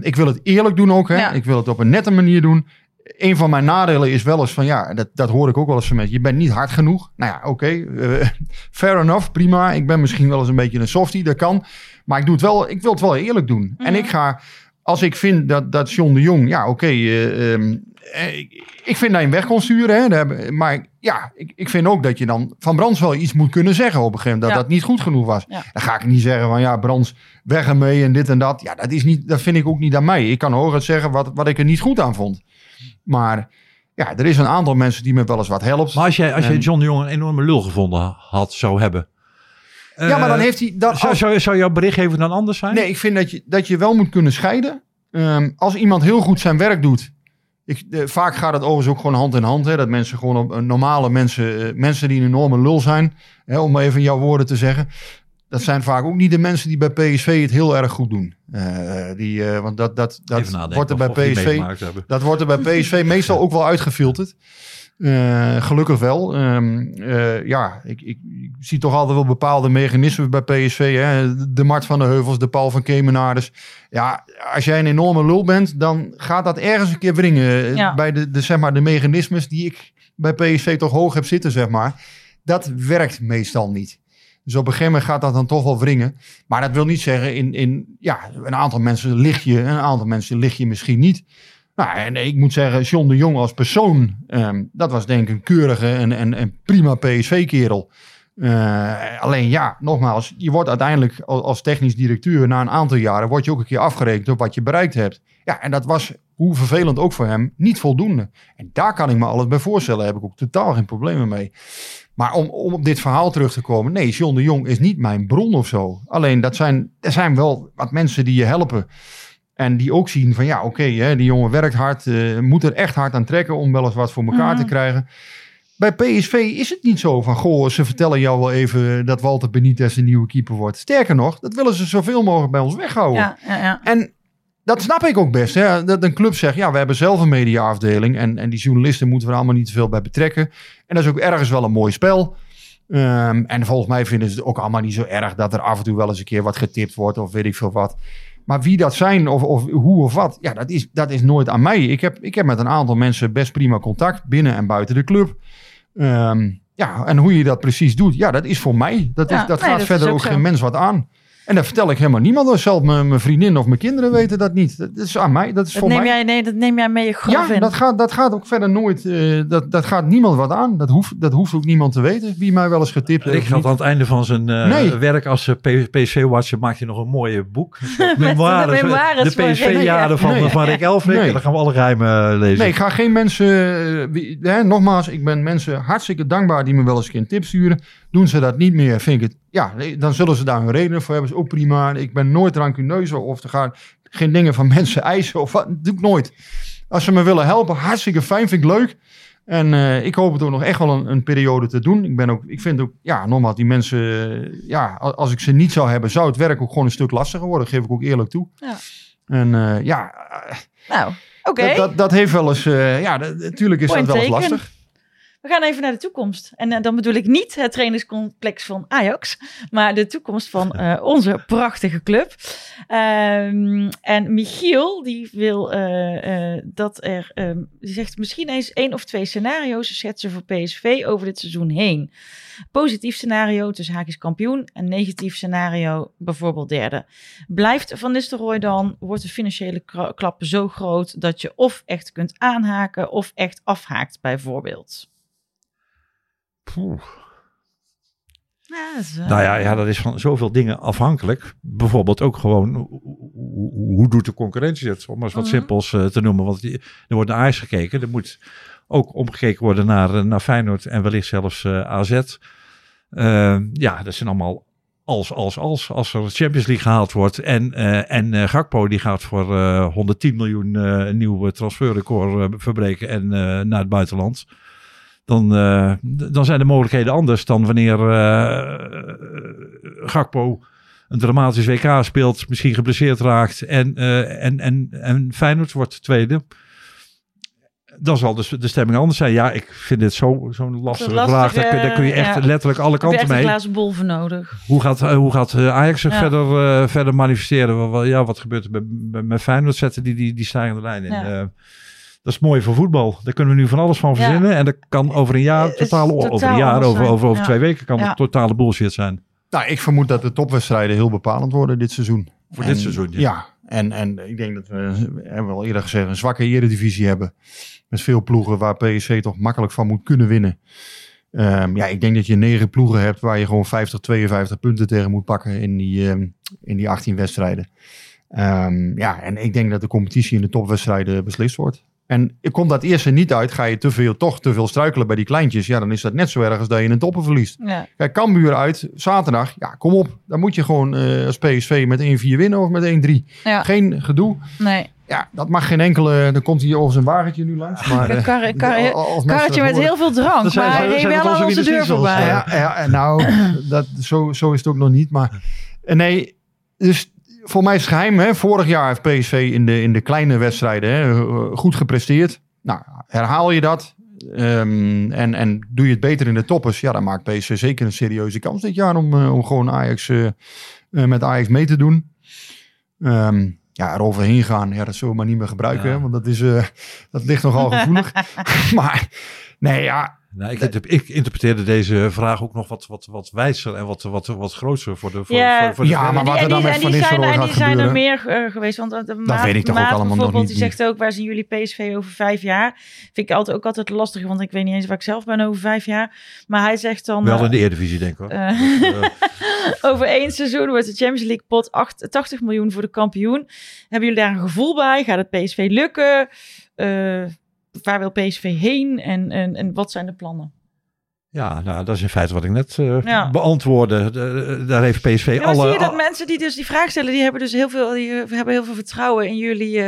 Ik wil het eerlijk doen ook. Hè? Ja. Ik wil het op een nette manier doen. Een van mijn nadelen is wel eens van dat hoor ik ook wel eens van mensen. Je bent niet hard genoeg. Nou ja, oké. Fair enough, prima. Ik ben misschien wel eens een beetje een softie, dat kan. Maar ik wil het wel eerlijk doen. Mm-hmm. En ik ga, als ik vind dat John de Jong, ik vind dat je hem weg kon sturen. Hè, maar ik vind ook dat je dan van Brands wel iets moet kunnen zeggen op een gegeven moment. Dat niet goed genoeg was. Ja. Dan ga ik niet zeggen van Brands, weg ermee en dit en dat. Ja, dat vind ik ook niet aan mij. Ik kan hooguit zeggen wat ik er niet goed aan vond. Maar ja, er is een aantal mensen die me wel eens wat helpt. Maar als jij John de Jong een enorme lul gevonden zou hebben... maar dan heeft hij... Zou jouw berichtgever dan anders zijn? Nee, ik vind dat je wel moet kunnen scheiden. Als iemand heel goed zijn werk doet... Vaak gaat het overigens ook gewoon hand in hand. Hè, dat mensen gewoon op, normale mensen die een enorme lul zijn. Hè, om maar even jouw woorden te zeggen. Dat zijn vaak ook niet de mensen die bij PSV het heel erg goed doen. Want dat wordt er bij PSV, meestal ook wel uitgefilterd. Gelukkig wel. Ik zie toch altijd wel bepaalde mechanismen bij PSV. Hè? De Mart van der Heuvels, de Paul van Kemenaardes. Ja, als jij een enorme lul bent, dan gaat dat ergens een keer wringen. Ja. Bij de mechanismes die ik bij PSV toch hoog heb zitten, zeg maar. Dat werkt meestal niet. Dus op een gegeven moment gaat dat dan toch wel wringen. Maar dat wil niet zeggen, een aantal mensen lig je, een aantal mensen lig je misschien niet. Nou, en ik moet zeggen, John de Jong als persoon, dat was denk ik een keurige en prima PSV-kerel. Nogmaals, je wordt uiteindelijk als technisch directeur na een aantal jaren, word je ook een keer afgerekend op wat je bereikt hebt. Ja, en dat was, hoe vervelend ook voor hem, niet voldoende. En daar kan ik me alles bij voorstellen, daar heb ik ook totaal geen problemen mee. Maar om op dit verhaal terug te komen, nee, John de Jong is niet mijn bron of zo. Alleen, er zijn wel wat mensen die je helpen. En die ook zien van die jongen werkt hard, moet er echt hard aan trekken om wel eens wat voor elkaar te krijgen. Bij PSV is het niet zo van, ze vertellen jou wel even dat Walter Benitez de nieuwe keeper wordt. Sterker nog, dat willen ze zoveel mogelijk bij ons weghouden. Ja. En dat snap ik ook best. Hè? Dat een club zegt, we hebben zelf een mediaafdeling en die journalisten moeten we er allemaal niet te veel bij betrekken. En dat is ook ergens wel een mooi spel. En volgens mij vinden ze het ook allemaal niet zo erg dat er af en toe wel eens een keer wat getipt wordt of weet ik veel wat. Maar wie dat zijn of hoe of wat, dat is nooit aan mij. Ik heb met een aantal mensen best prima contact binnen en buiten de club. En hoe je dat precies doet, dat is voor mij. Dat gaat verder ook geen mens wat aan. En dat vertel ik helemaal niemand. Zelfs mijn vriendin of mijn kinderen weten dat niet. Dat is aan mij, dat is voor mij. Dat neem jij mee je grof in. Ja, dat gaat ook verder nooit. Dat gaat niemand wat aan. Dat hoeft ook niemand te weten. Wie mij wel eens getipt heeft. Rik had aan het einde van zijn werk als PSV-watcher maakt hij nog een mooie boek. Memoires de PSV-jaren van Rik Elfrink. Nee. En dan gaan we alle rijmen lezen. Nee, ik ga geen mensen... nogmaals, ik ben mensen hartstikke dankbaar die me wel eens een keer een tip sturen. Doen ze dat niet meer, vind ik het... Ja, dan zullen ze daar hun redenen voor hebben. Is ook prima. Ik ben nooit rancuneus of er gaan geen dingen van mensen eisen of wat. Dat doe ik nooit. Als ze me willen helpen, hartstikke fijn, vind ik leuk. En ik hoop het ook nog echt wel een periode te doen. Ik vind ook, nogmaals, die mensen... als ik ze niet zou hebben, zou het werk ook gewoon een stuk lastiger worden. Dat geef ik ook eerlijk toe. Ja. En... Nou, oké. Dat heeft wel eens... natuurlijk is dat wel eens lastig. We gaan even naar de toekomst. En dan bedoel ik niet het trainingscomplex van Ajax, maar de toekomst van onze prachtige club. En Michiel, die wil dat er... Die zegt misschien eens 1 of 2 scenario's schetsen voor PSV over dit seizoen heen. Positief scenario, dus haakjes kampioen. En negatief scenario, bijvoorbeeld derde. Blijft Van Nistelrooy dan? Wordt de financiële klap zo groot dat je of echt kunt aanhaken of echt afhaakt, bijvoorbeeld? Dat is van zoveel dingen afhankelijk. Bijvoorbeeld ook gewoon, hoe doet de concurrentie het? Om maar eens wat simpels te noemen. Want er wordt naar Ajax gekeken. Er moet ook omgekeken worden naar Feyenoord en wellicht zelfs AZ. Dat zijn allemaal als. Als er de Champions League gehaald wordt en Gakpo die gaat voor 110 miljoen een nieuw transferrecord verbreken en naar het buitenland. Dan zijn de mogelijkheden anders dan wanneer Gakpo een dramatisch WK speelt, misschien geblesseerd raakt en Feyenoord wordt tweede. Dan zal de stemming anders zijn. Ja, ik vind dit zo'n lastige vraag. Daar kun je echt letterlijk alle kanten mee. Heb je echt een glazen bol voor nodig? Hoe gaat Ajax zich verder manifesteren? Ja, wat gebeurt er met Feyenoord? Zetten die stijgende lijn in? Ja. Dat is mooi voor voetbal. Daar kunnen we nu van alles van verzinnen. En dat kan over een jaar, over 2 weken kan het totale bullshit zijn. Nou, ik vermoed dat de topwedstrijden heel bepalend worden dit seizoen. Dit seizoen, ja. Ja, en ik denk dat we hebben al eerder gezegd een zwakke eredivisie hebben. Met veel ploegen waar PSV toch makkelijk van moet kunnen winnen. Ik denk dat je 9 ploegen hebt waar je gewoon 50, 52 punten tegen moet pakken in die 18 wedstrijden. En ik denk dat de competitie in de topwedstrijden beslist wordt. En komt dat eerste niet uit, ga je toch te veel struikelen bij die kleintjes. Ja, dan is dat net zo erg als dat je een toppen verliest. Ja. Kijk, Cambuur uit, zaterdag. Ja, kom op. Dan moet je gewoon als PSV met 1-4 winnen of met 1-3. Ja. Geen gedoe. Nee. Ja, dat mag geen enkele... Dan komt hij over zijn wagentje nu langs. Maar, karretje met heel veel drank. Dus maar hij wel aan onze deur voorbij. Ja, nou, zo is het ook nog niet. Maar nee, dus... Voor mij is het geheim. Hè? Vorig jaar heeft PSV in de kleine wedstrijden hè, goed gepresteerd. Nou, herhaal je dat en doe je het beter in de toppers. Ja, dan maakt PSV zeker een serieuze kans dit jaar om gewoon Ajax met Ajax mee te doen. Eroverheen gaan, ja, dat zullen we maar niet meer gebruiken. Ja. Hè? Want dat ligt nogal gevoelig. Maar nee, ja... Nou, ik interpreteerde deze vraag ook nog wat wijzer en wat groter voor de ja, maar wat er dan met Van Nistelrooy gaat gebeuren. En die zijn er meer geweest. Want dat weet ik toch ook allemaal nog niet. Bijvoorbeeld, die zegt ook, waar zien jullie PSV over 5 jaar? Vind ik altijd lastig, want ik weet niet eens waar ik zelf ben over 5 jaar. Maar hij zegt dan... Wel in de Eredivisie, denk ik hoor. Over 1 seizoen wordt de Champions League pot 80 miljoen voor de kampioen. Hebben jullie daar een gevoel bij? Gaat het PSV lukken? Waar wil PSV heen en wat zijn de plannen? Ja, nou, dat is in feite wat ik net beantwoordde. Daar heeft PSV zie je dat mensen die dus die vraag stellen... die hebben heel veel vertrouwen in jullie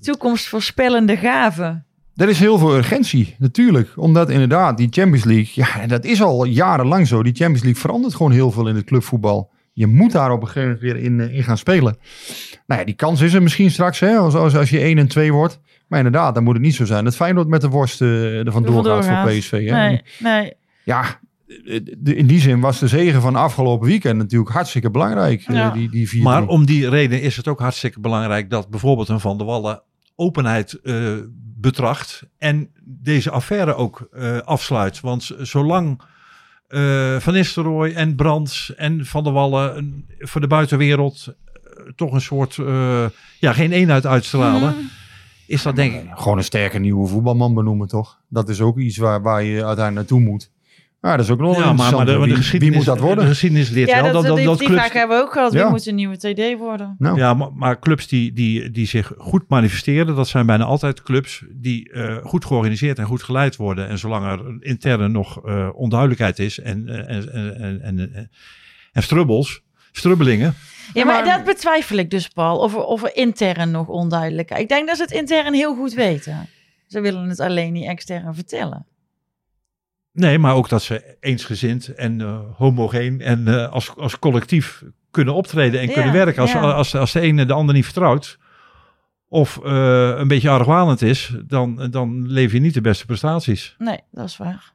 toekomstvoorspellende gaven. Er is heel veel urgentie, natuurlijk. Omdat inderdaad die Champions League... Ja, dat is al jarenlang zo. Die Champions League verandert gewoon heel veel in het clubvoetbal. Je moet daar op een gegeven moment weer in gaan spelen. Nou ja, die kans is er misschien straks, hè, als je 1 en 2 wordt... Maar inderdaad, dan moet het niet zo zijn dat Feyenoord met de worst er vandoor gaat voor PSV. Hè? Nee. Ja, in die zin was de zege van afgelopen weekend natuurlijk hartstikke belangrijk. Ja. Maar om die reden is het ook hartstikke belangrijk dat bijvoorbeeld een Van der Wallen openheid betracht. En deze affaire ook afsluit. Want zolang Van Nistelrooy en Brands en Van der Wallen voor de buitenwereld toch een soort geen eenheid uitstralen... Is dat denk ik... Gewoon een sterke nieuwe voetbalman benoemen, toch? Dat is ook iets waar je uiteindelijk naartoe moet. Maar dat is ook nog interessant. Wie moet dat worden? De geschiedenis leert wel. Die clubs... vraag hebben we ook gehad. Ja. Wie moet een nieuwe TD worden? Nou. Ja, maar clubs die zich goed manifesteren... dat zijn bijna altijd clubs die goed georganiseerd en goed geleid worden. En zolang er intern nog onduidelijkheid is en strubbelingen... Ja, maar dat betwijfel ik dus, Paul. Of er intern nog onduidelijk. Ik denk dat ze het intern heel goed weten. Ze willen het alleen niet extern vertellen. Nee, maar ook dat ze eensgezind en homogeen en als collectief kunnen optreden en kunnen werken. Als de ene de ander niet vertrouwt of een beetje argwanend is, dan lever je niet de beste prestaties. Nee, dat is waar.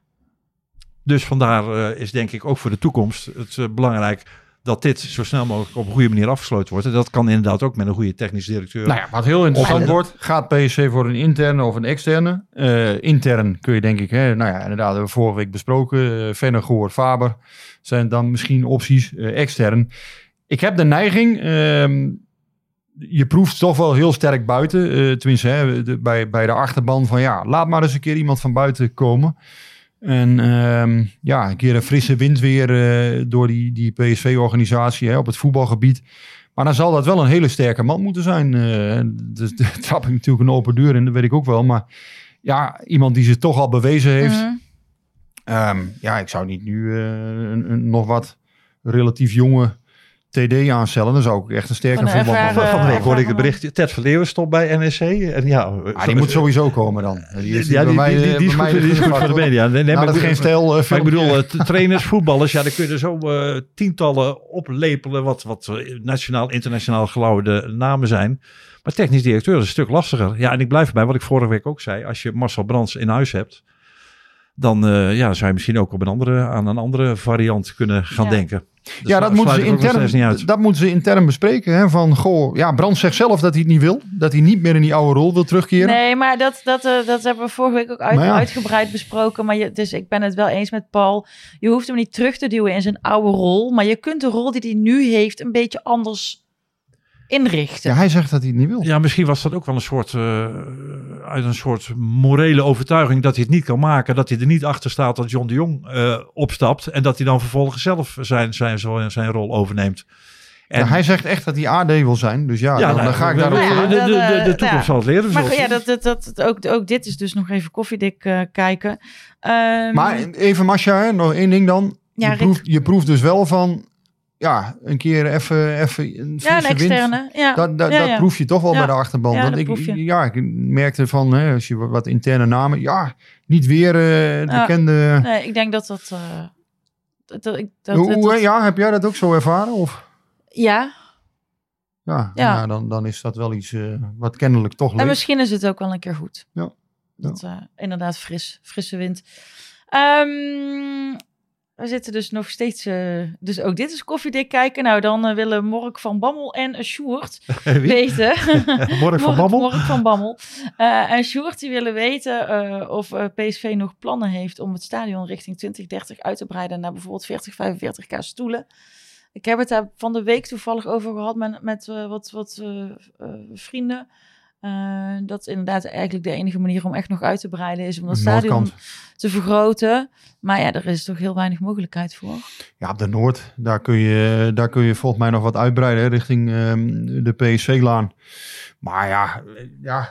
Dus vandaar is denk ik ook voor de toekomst het belangrijk... dat dit zo snel mogelijk op een goede manier afgesloten wordt. En dat kan inderdaad ook met een goede technisch directeur. Nou ja, wat heel interessant wordt, gaat PSV voor een interne of een externe? Intern kun je denk ik, inderdaad, hebben we vorige week besproken. Vennegoor, Faber zijn dan misschien opties extern. Ik heb de neiging, je proeft toch wel heel sterk buiten. Tenminste, bij de achterban van laat maar eens een keer iemand van buiten komen. En een keer een frisse wind weer door die PSV-organisatie op het voetbalgebied. Maar dan zal dat wel een hele sterke man moeten zijn. Daar trap ik natuurlijk een open deur in, dat weet ik ook wel. Maar ja, iemand die zich toch al bewezen heeft. Mm-hmm. Ik zou niet nu een nog wat relatief jonge TD aanstellen. Dan zou ik echt een sterke voetbalman zijn. Van de week hoorde ik het bericht. Ted van Leeuwen stopt bij NEC. En die moet sowieso komen dan. Die is goed voor de media. Nee, maar dat geen stijl. Maar ik bedoel, trainers, voetballers. Ja, dan kun je er zo tientallen oplepelen. Wat nationaal, internationaal gelauwde namen zijn. Maar technisch directeur is een stuk lastiger. Ja, en ik blijf bij wat ik vorige week ook zei. Als je Marcel Brands in huis hebt. Dan zou je misschien ook op aan een andere variant kunnen gaan denken. Dus dat moeten ze intern bespreken. Hè? Van, Brands zegt zelf dat hij het niet wil. Dat hij niet meer in die oude rol wil terugkeren. Nee, maar dat hebben we vorige week ook uitgebreid besproken. Maar dus ik ben het wel eens met Paul. Je hoeft hem niet terug te duwen in zijn oude rol. Maar je kunt de rol die hij nu heeft een beetje anders inrichten. Ja, hij zegt dat hij het niet wil. Ja, misschien was dat ook wel een soort... uit een soort morele overtuiging dat hij het niet kan maken. Dat hij er niet achter staat dat John de Jong opstapt. En dat hij dan vervolgens zelf zijn rol overneemt. En ja, hij zegt echt dat hij AD wil zijn. Dus ja, dan ga ik daarop. Ja, de toekomst zal het leren. Maar ja, ook dit is dus nog even koffiedik kijken. Maar even Mascha, nog één ding dan. Ja, je proeft dus wel van... Ja, een keer even een frisse externe wind. Ja. Dat proef je toch wel bij de achterban. Ja, ik merkte van, hè, als je wat interne namen... Ja, niet weer bekende... Nee, ik denk dat dat... heb jij dat ook zo ervaren? Of? Ja. Ja, dan is dat wel iets wat kennelijk toch leeft. En misschien is het ook wel een keer goed. Ja. Dat, inderdaad, frisse wind. We zitten dus nog steeds... dus ook dit is koffiedik kijken. Nou, dan willen Mork van Bommel en Sjoerd weten... Mork van Bommel. En Sjoerd, die willen weten of PSV nog plannen heeft... om het stadion richting 2030 uit te breiden... naar bijvoorbeeld 40, 45k stoelen. Ik heb het daar van de week toevallig over gehad met wat vrienden... dat is inderdaad eigenlijk de enige manier om echt nog uit te breiden is om dat stadion te vergroten. Maar ja, er is toch heel weinig mogelijkheid voor. Ja, op de Noord, daar kun je volgens mij nog wat uitbreiden hè, richting de PSV-laan. Maar ja,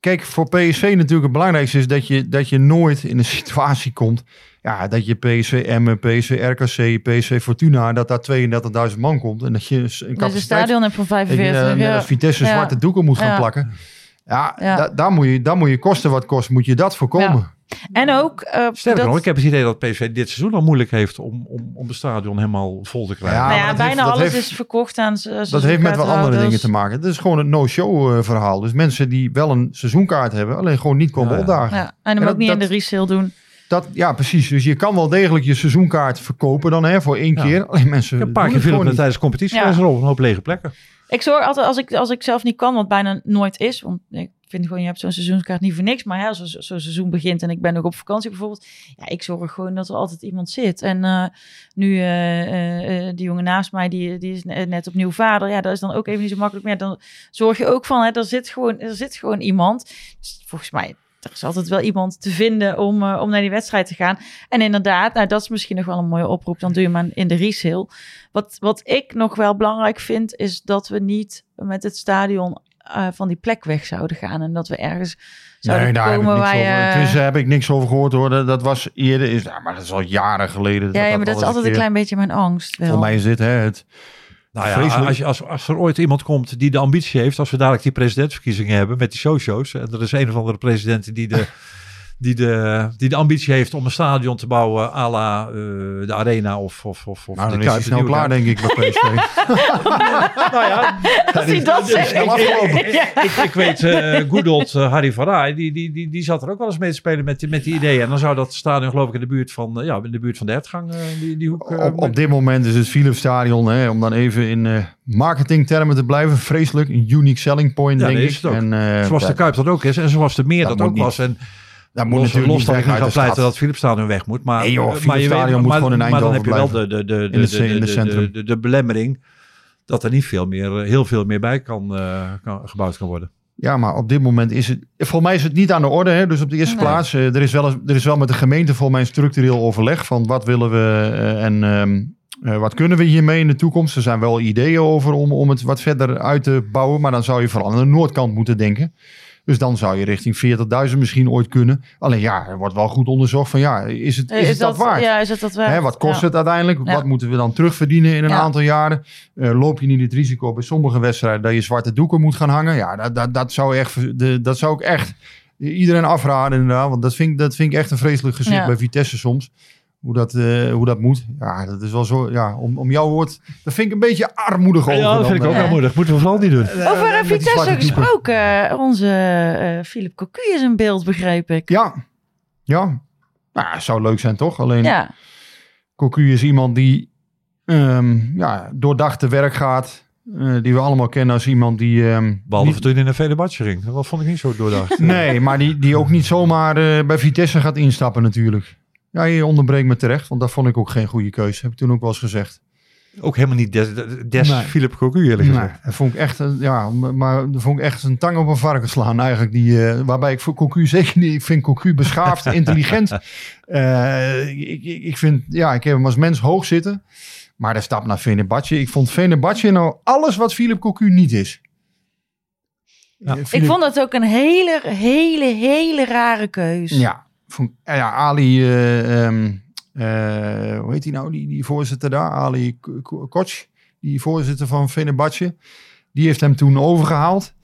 kijk, voor PSV natuurlijk het belangrijkste is dat je nooit in een situatie komt... Ja, dat je PSV Emmen, PSV RKC, PSV Fortuna, dat daar 32.000 man komt. En dat je een stadion hebt van 45. Dat Vitesse zwarte doeken moet gaan plakken. Ja, daar moet je kosten wat kost, moet je dat voorkomen. Ja. En ook... Sterker nog, ik heb het idee dat PSV dit seizoen al moeilijk heeft om het stadion helemaal vol te krijgen. Ja, bijna alles is verkocht aan... Dat heeft met wat andere dingen te maken. Dat is gewoon een no-show verhaal. Dus mensen die wel een seizoenkaart hebben, alleen gewoon niet komen opdagen. Ja. En hem ook niet in de resale doen. Ja, precies. Dus je kan wel degelijk je seizoenkaart verkopen dan hè, voor één keer. Alleen mensen een paar keer filmen tijdens de competitie. Er op een hoop lege plekken. Ik zorg altijd, als ik zelf niet kan, wat bijna nooit is. Want ik vind gewoon, je hebt zo'n seizoenkaart niet voor niks. Maar ja, als zo'n seizoen begint en ik ben nog op vakantie bijvoorbeeld. Ja, ik zorg gewoon dat er altijd iemand zit. En nu die jongen naast mij, die is net opnieuw vader. Ja, dat is dan ook even niet zo makkelijk meer. Dan zorg je ook van, hè, er zit gewoon iemand. Dus volgens mij... Er is altijd wel iemand te vinden om naar die wedstrijd te gaan. En inderdaad, nou, dat is misschien nog wel een mooie oproep. Dan doe je maar in de resale. Wat ik nog wel belangrijk vind, is dat we niet met het stadion van die plek weg zouden gaan. En dat we ergens zouden komen waar je... Daar heb ik niks over gehoord hoor. Dat was eerder... Maar dat is al jaren geleden. Ja, maar dat is altijd een klein beetje mijn angst. Voor mij is dit het... Nou ja, als er ooit iemand komt die de ambitie heeft... als we dadelijk die presidentsverkiezingen hebben met die showshows... en er is een of andere president die de ambitie heeft... om een stadion te bouwen à la de Arena of nou, de Kuip. Dan is snel klaar, denk ik, bij PSV. Ik weet, good old Harry van Rij... Die zat er ook wel eens mee te spelen met die ideeën. En dan zou dat stadion, geloof ik, in de buurt van de Hertgang... die hoek, op dit moment is het Philips Stadion, hè, om dan even in... marketingtermen te blijven, vreselijk. Een unique selling point, denk ik. En, zoals de Kuip dat ook is en zoals de Meer dat ook was. En daar moet natuurlijk los dat gaan pleiten dat Philips Stadion weg moet. Maar Philips Stadion moet gewoon in Eindhoven blijven. Maar dan heb je wel de belemmering dat er niet heel veel meer bij gebouwd kan worden. Ja, maar op dit moment is het... Volgens mij is het niet aan de orde. Hè? Dus op de eerste plaats... Er is wel met de gemeente volgens mij een structureel overleg van wat willen we en... wat kunnen we hiermee in de toekomst? Er zijn wel ideeën over om het wat verder uit te bouwen. Maar dan zou je vooral aan de noordkant moeten denken. Dus dan zou je richting 40.000 misschien ooit kunnen. Alleen er wordt wel goed onderzocht van is het dat waard? Ja, is het dat waard? Wat kost het uiteindelijk? Ja. Wat moeten we dan terugverdienen in een aantal jaren? Loop je niet het risico bij sommige wedstrijden dat je zwarte doeken moet gaan hangen? Ja, dat zou ik echt iedereen afraden inderdaad. Want dat vind ik echt een vreselijk gezicht bij Vitesse soms. Hoe dat moet. Ja, dat is wel zo. Ja, om jouw woord. Dat vind ik een beetje armoedig over. Ja, dat vind ik ook armoedig. Moeten we vooral niet doen. Over Vitesse gesproken. Onze Philip Cocu is in beeld, begreep ik. Ja. Nou, zou leuk zijn toch? Alleen Cocu is iemand die doordacht te werk gaat. Die we allemaal kennen als iemand die... Behalve toen in een Fenerbahçe ging. Dat vond ik niet zo doordacht. Nee, maar die ook niet zomaar bij Vitesse gaat instappen natuurlijk. Ja, je onderbreekt me terecht, want dat vond ik ook geen goede keuze. Heb ik toen ook wel eens gezegd. Ook helemaal niet des Philip Cocu, eerlijk gezegd. Nee, dat vond ik echt, een tang op een varken slaan eigenlijk. Waarbij ik voor Cocu zeker niet... Ik vind Cocu beschaafd, intelligent. Ik vind, ik heb hem als mens hoog zitten. Maar de stap naar Fenerbahçe. Ik vond Fenerbahçe nou alles wat Philip Cocu niet is. Ja. Ik vond dat ook een hele rare keus. Ja, Ali... hoe heet hij nou, die voorzitter daar? Ali Koç, die voorzitter van Fenerbahçe. Die heeft hem toen overgehaald.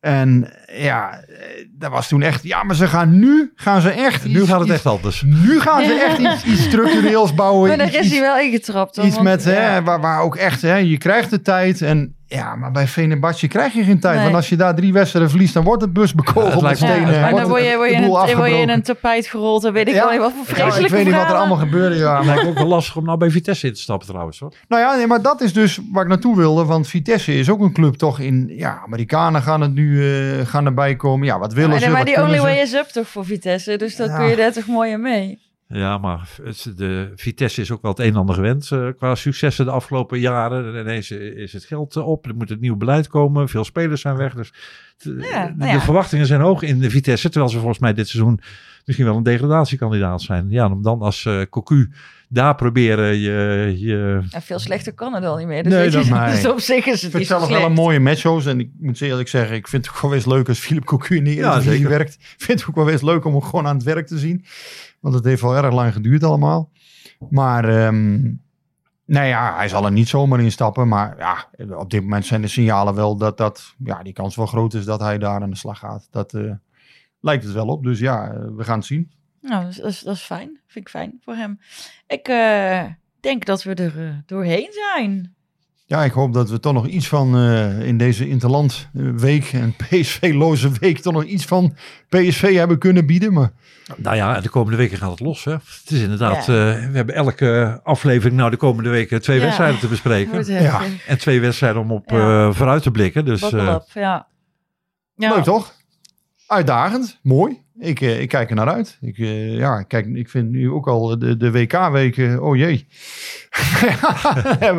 En ja, dat was toen echt... Ja, maar ze gaan nu... Gaan ze echt nu gaat het echt anders. Nu gaan ze echt iets structureels bouwen. Maar daar is hij wel ingetrapt. Hoor, iets met... Ja. Waar ook echt... je krijgt de tijd en... Ja, maar bij Fenerbahçe krijg je geen tijd. Nee. Want als je daar 3 wedstrijden verliest, dan wordt het bus bekogeld met stenen. Ja, maar dan word je in een tapijt gerold. Dan weet ik wel wat voor vreselijk ik weet niet wat er allemaal gebeurde. Ja. Het lijkt ook wel lastig om nou bij Vitesse in te stappen trouwens. Hoor. Nou ja, nee, maar dat is dus waar ik naartoe wilde. Want Vitesse is ook een club toch in... Ja, Amerikanen gaan het nu gaan erbij komen. Ja, wat willen ze? Maar die only way is up toch voor Vitesse. Dus dat kun je daar toch mooi aan mee. Ja, maar de Vitesse is ook wel het een en ander gewend qua successen de afgelopen jaren. Ineens is het geld op, er moet een nieuw beleid komen, veel spelers zijn weg. Dus de verwachtingen zijn hoog in de Vitesse, terwijl ze volgens mij dit seizoen misschien wel een degradatiekandidaat zijn. Ja, en om dan als Cocu daar proberen je... Ja, veel slechter kan het al niet meer. Dus nee, dus op zich is het niet zelf wel een mooie matchhost. En ik moet eerlijk zeggen, ik vind het ook wel eens leuk als Philip Cocu in de Eredivisie werkt. Ik vind het ook wel eens leuk om hem gewoon aan het werk te zien. Want het heeft wel erg lang geduurd allemaal. Maar hij zal er niet zomaar in stappen. Maar ja, op dit moment zijn de signalen wel dat die kans wel groot is dat hij daar aan de slag gaat. Dat lijkt het wel op. Dus ja, we gaan het zien. Nou, dat is fijn. Vind ik fijn voor hem. Ik denk dat we er doorheen zijn. Ja, ik hoop dat we toch nog iets van in deze Interland week en PSV-loze week toch nog iets van PSV hebben kunnen bieden. Maar... Nou ja, de komende weken gaat het los. Hè? Het is inderdaad, we hebben elke aflevering de komende weken 2 wedstrijden te bespreken. Ja. En 2 wedstrijden om op vooruit te blikken. Dus, leuk toch? Uitdagend, mooi. Ik kijk er naar uit. Ik vind nu ook al de WK-weken... Oh jee.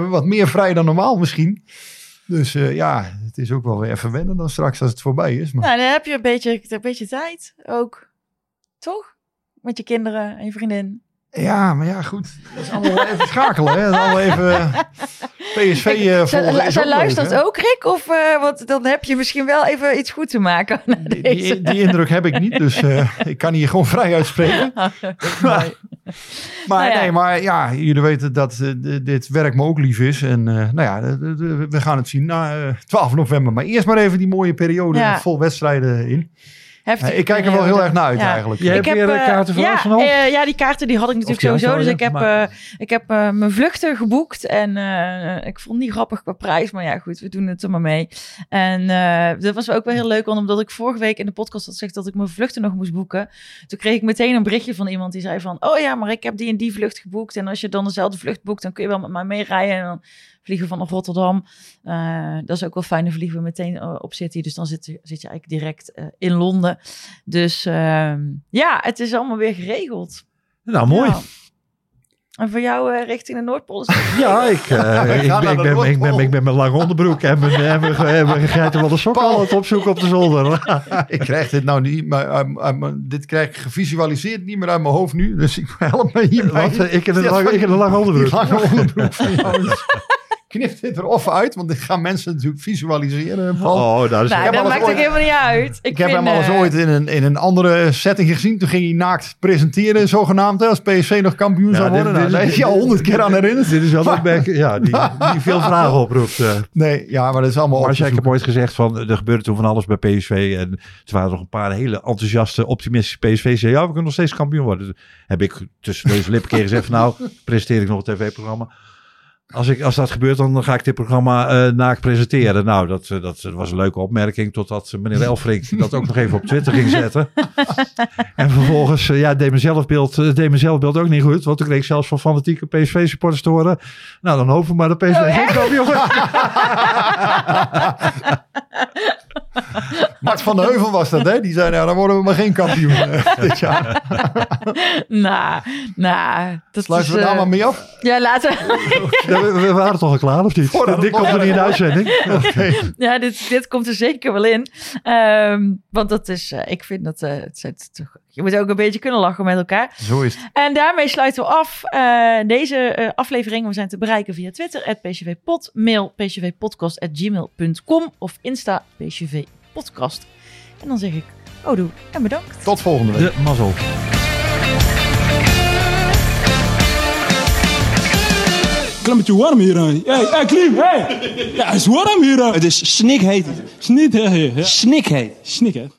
Wat meer vrij dan normaal misschien. Dus het is ook wel weer even wennen dan straks als het voorbij is. Maar... Nou, dan heb je een beetje tijd ook. Toch? Met je kinderen en je vriendin. Ja, maar ja, goed. Dat is allemaal even schakelen. Hè? Dat is allemaal even PSV volgen. Zij luistert ook, Rik? Of want dan heb je misschien wel even iets goed te maken. Die indruk heb ik niet. Dus ik kan hier gewoon vrij uitspreken. Maar jullie weten dat dit werk me ook lief is. En we gaan het zien na 12 november. Maar eerst maar even die mooie periode vol wedstrijden in. Ik kijk er wel heel erg naar uit eigenlijk. Je hebt weer kaarten voor Arsenal? Ja, die kaarten die had ik natuurlijk sowieso. Dus ik heb mijn vluchten geboekt. En ik vond het niet grappig qua prijs. Maar ja, goed, we doen het er maar mee. En dat was ook wel heel leuk. Want omdat ik vorige week in de podcast had gezegd dat ik mijn vluchten nog moest boeken. Toen kreeg ik meteen een berichtje van iemand die zei van... Oh ja, maar ik heb die en die vlucht geboekt. En als je dan dezelfde vlucht boekt, dan kun je wel met mij meerijden. En dan vliegen we vanaf Rotterdam. Dat is ook wel fijn. Dan vliegen we meteen op City. Dus dan zit je eigenlijk direct in Londen. Dus het is allemaal weer geregeld. Nou, mooi. Ja. En voor jou richting de Noordpool? Ja, ik ben mijn lange onderbroek en mijn geitenwolle sokken al het opzoeken op de zolder. Ik krijg dit nou niet, maar dit krijg ik gevisualiseerd niet meer uit mijn hoofd nu. Dus ik help me hierbij. Ik heb een lange onderbroek. Lange onderbroek van jou. Knip dit er of uit, want dit gaan mensen natuurlijk visualiseren. Paul. Oh, dat maakt ook helemaal niet uit. Ik heb hem al eens ooit in een andere setting gezien. Toen ging hij naakt presenteren, zogenaamd. Als PSV nog kampioen zou worden. Daar is je al 100 keer aan herinnerd. Dit is wel een bek die veel vragen oproept. Nee, maar dat is allemaal maar ik heb ooit gezegd van, er gebeurde toen van alles bij PSV. En er waren nog een paar hele enthousiaste, optimistische PSV's. Ja, we kunnen nog steeds kampioen worden. Dus heb ik tussen deze lippen keer gezegd van, presenteer ik nog een tv-programma. Als dat gebeurt, dan ga ik dit programma naakt presenteren. Nou, dat was een leuke opmerking. Totdat meneer Elfrink dat ook nog even op Twitter ging zetten. En vervolgens deed mijn zelfbeeld ook niet goed. Want toen kreeg ik zelfs van fanatieke PSV-supporters te horen. Nou, dan hopen we maar dat PSV geen kampioen wordt. Mart van der Heuvel was dat, hè? Die zei, nou, dan worden we maar geen kampioen dit jaar. Dat sluiten we daar maar mee af? Ja, laten we waren toch al klaar, of niet? Dit komt er niet in de uitzending. Okay. Ja, dit komt er zeker wel in. Want dat is, ik vind dat... je moet ook een beetje kunnen lachen met elkaar. Zo is het. En daarmee sluiten we af deze aflevering. We zijn te bereiken via Twitter, @psvpod, mail psvpodcast@gmail.com of Insta psvpodcast. En dan zeg ik, doe en bedankt. Tot volgende week. De mazzel. Klimmetje warm hier aan. Hey, Klim, hey. Ja, het is warm hier aan. Het is snikheet. Snikheet.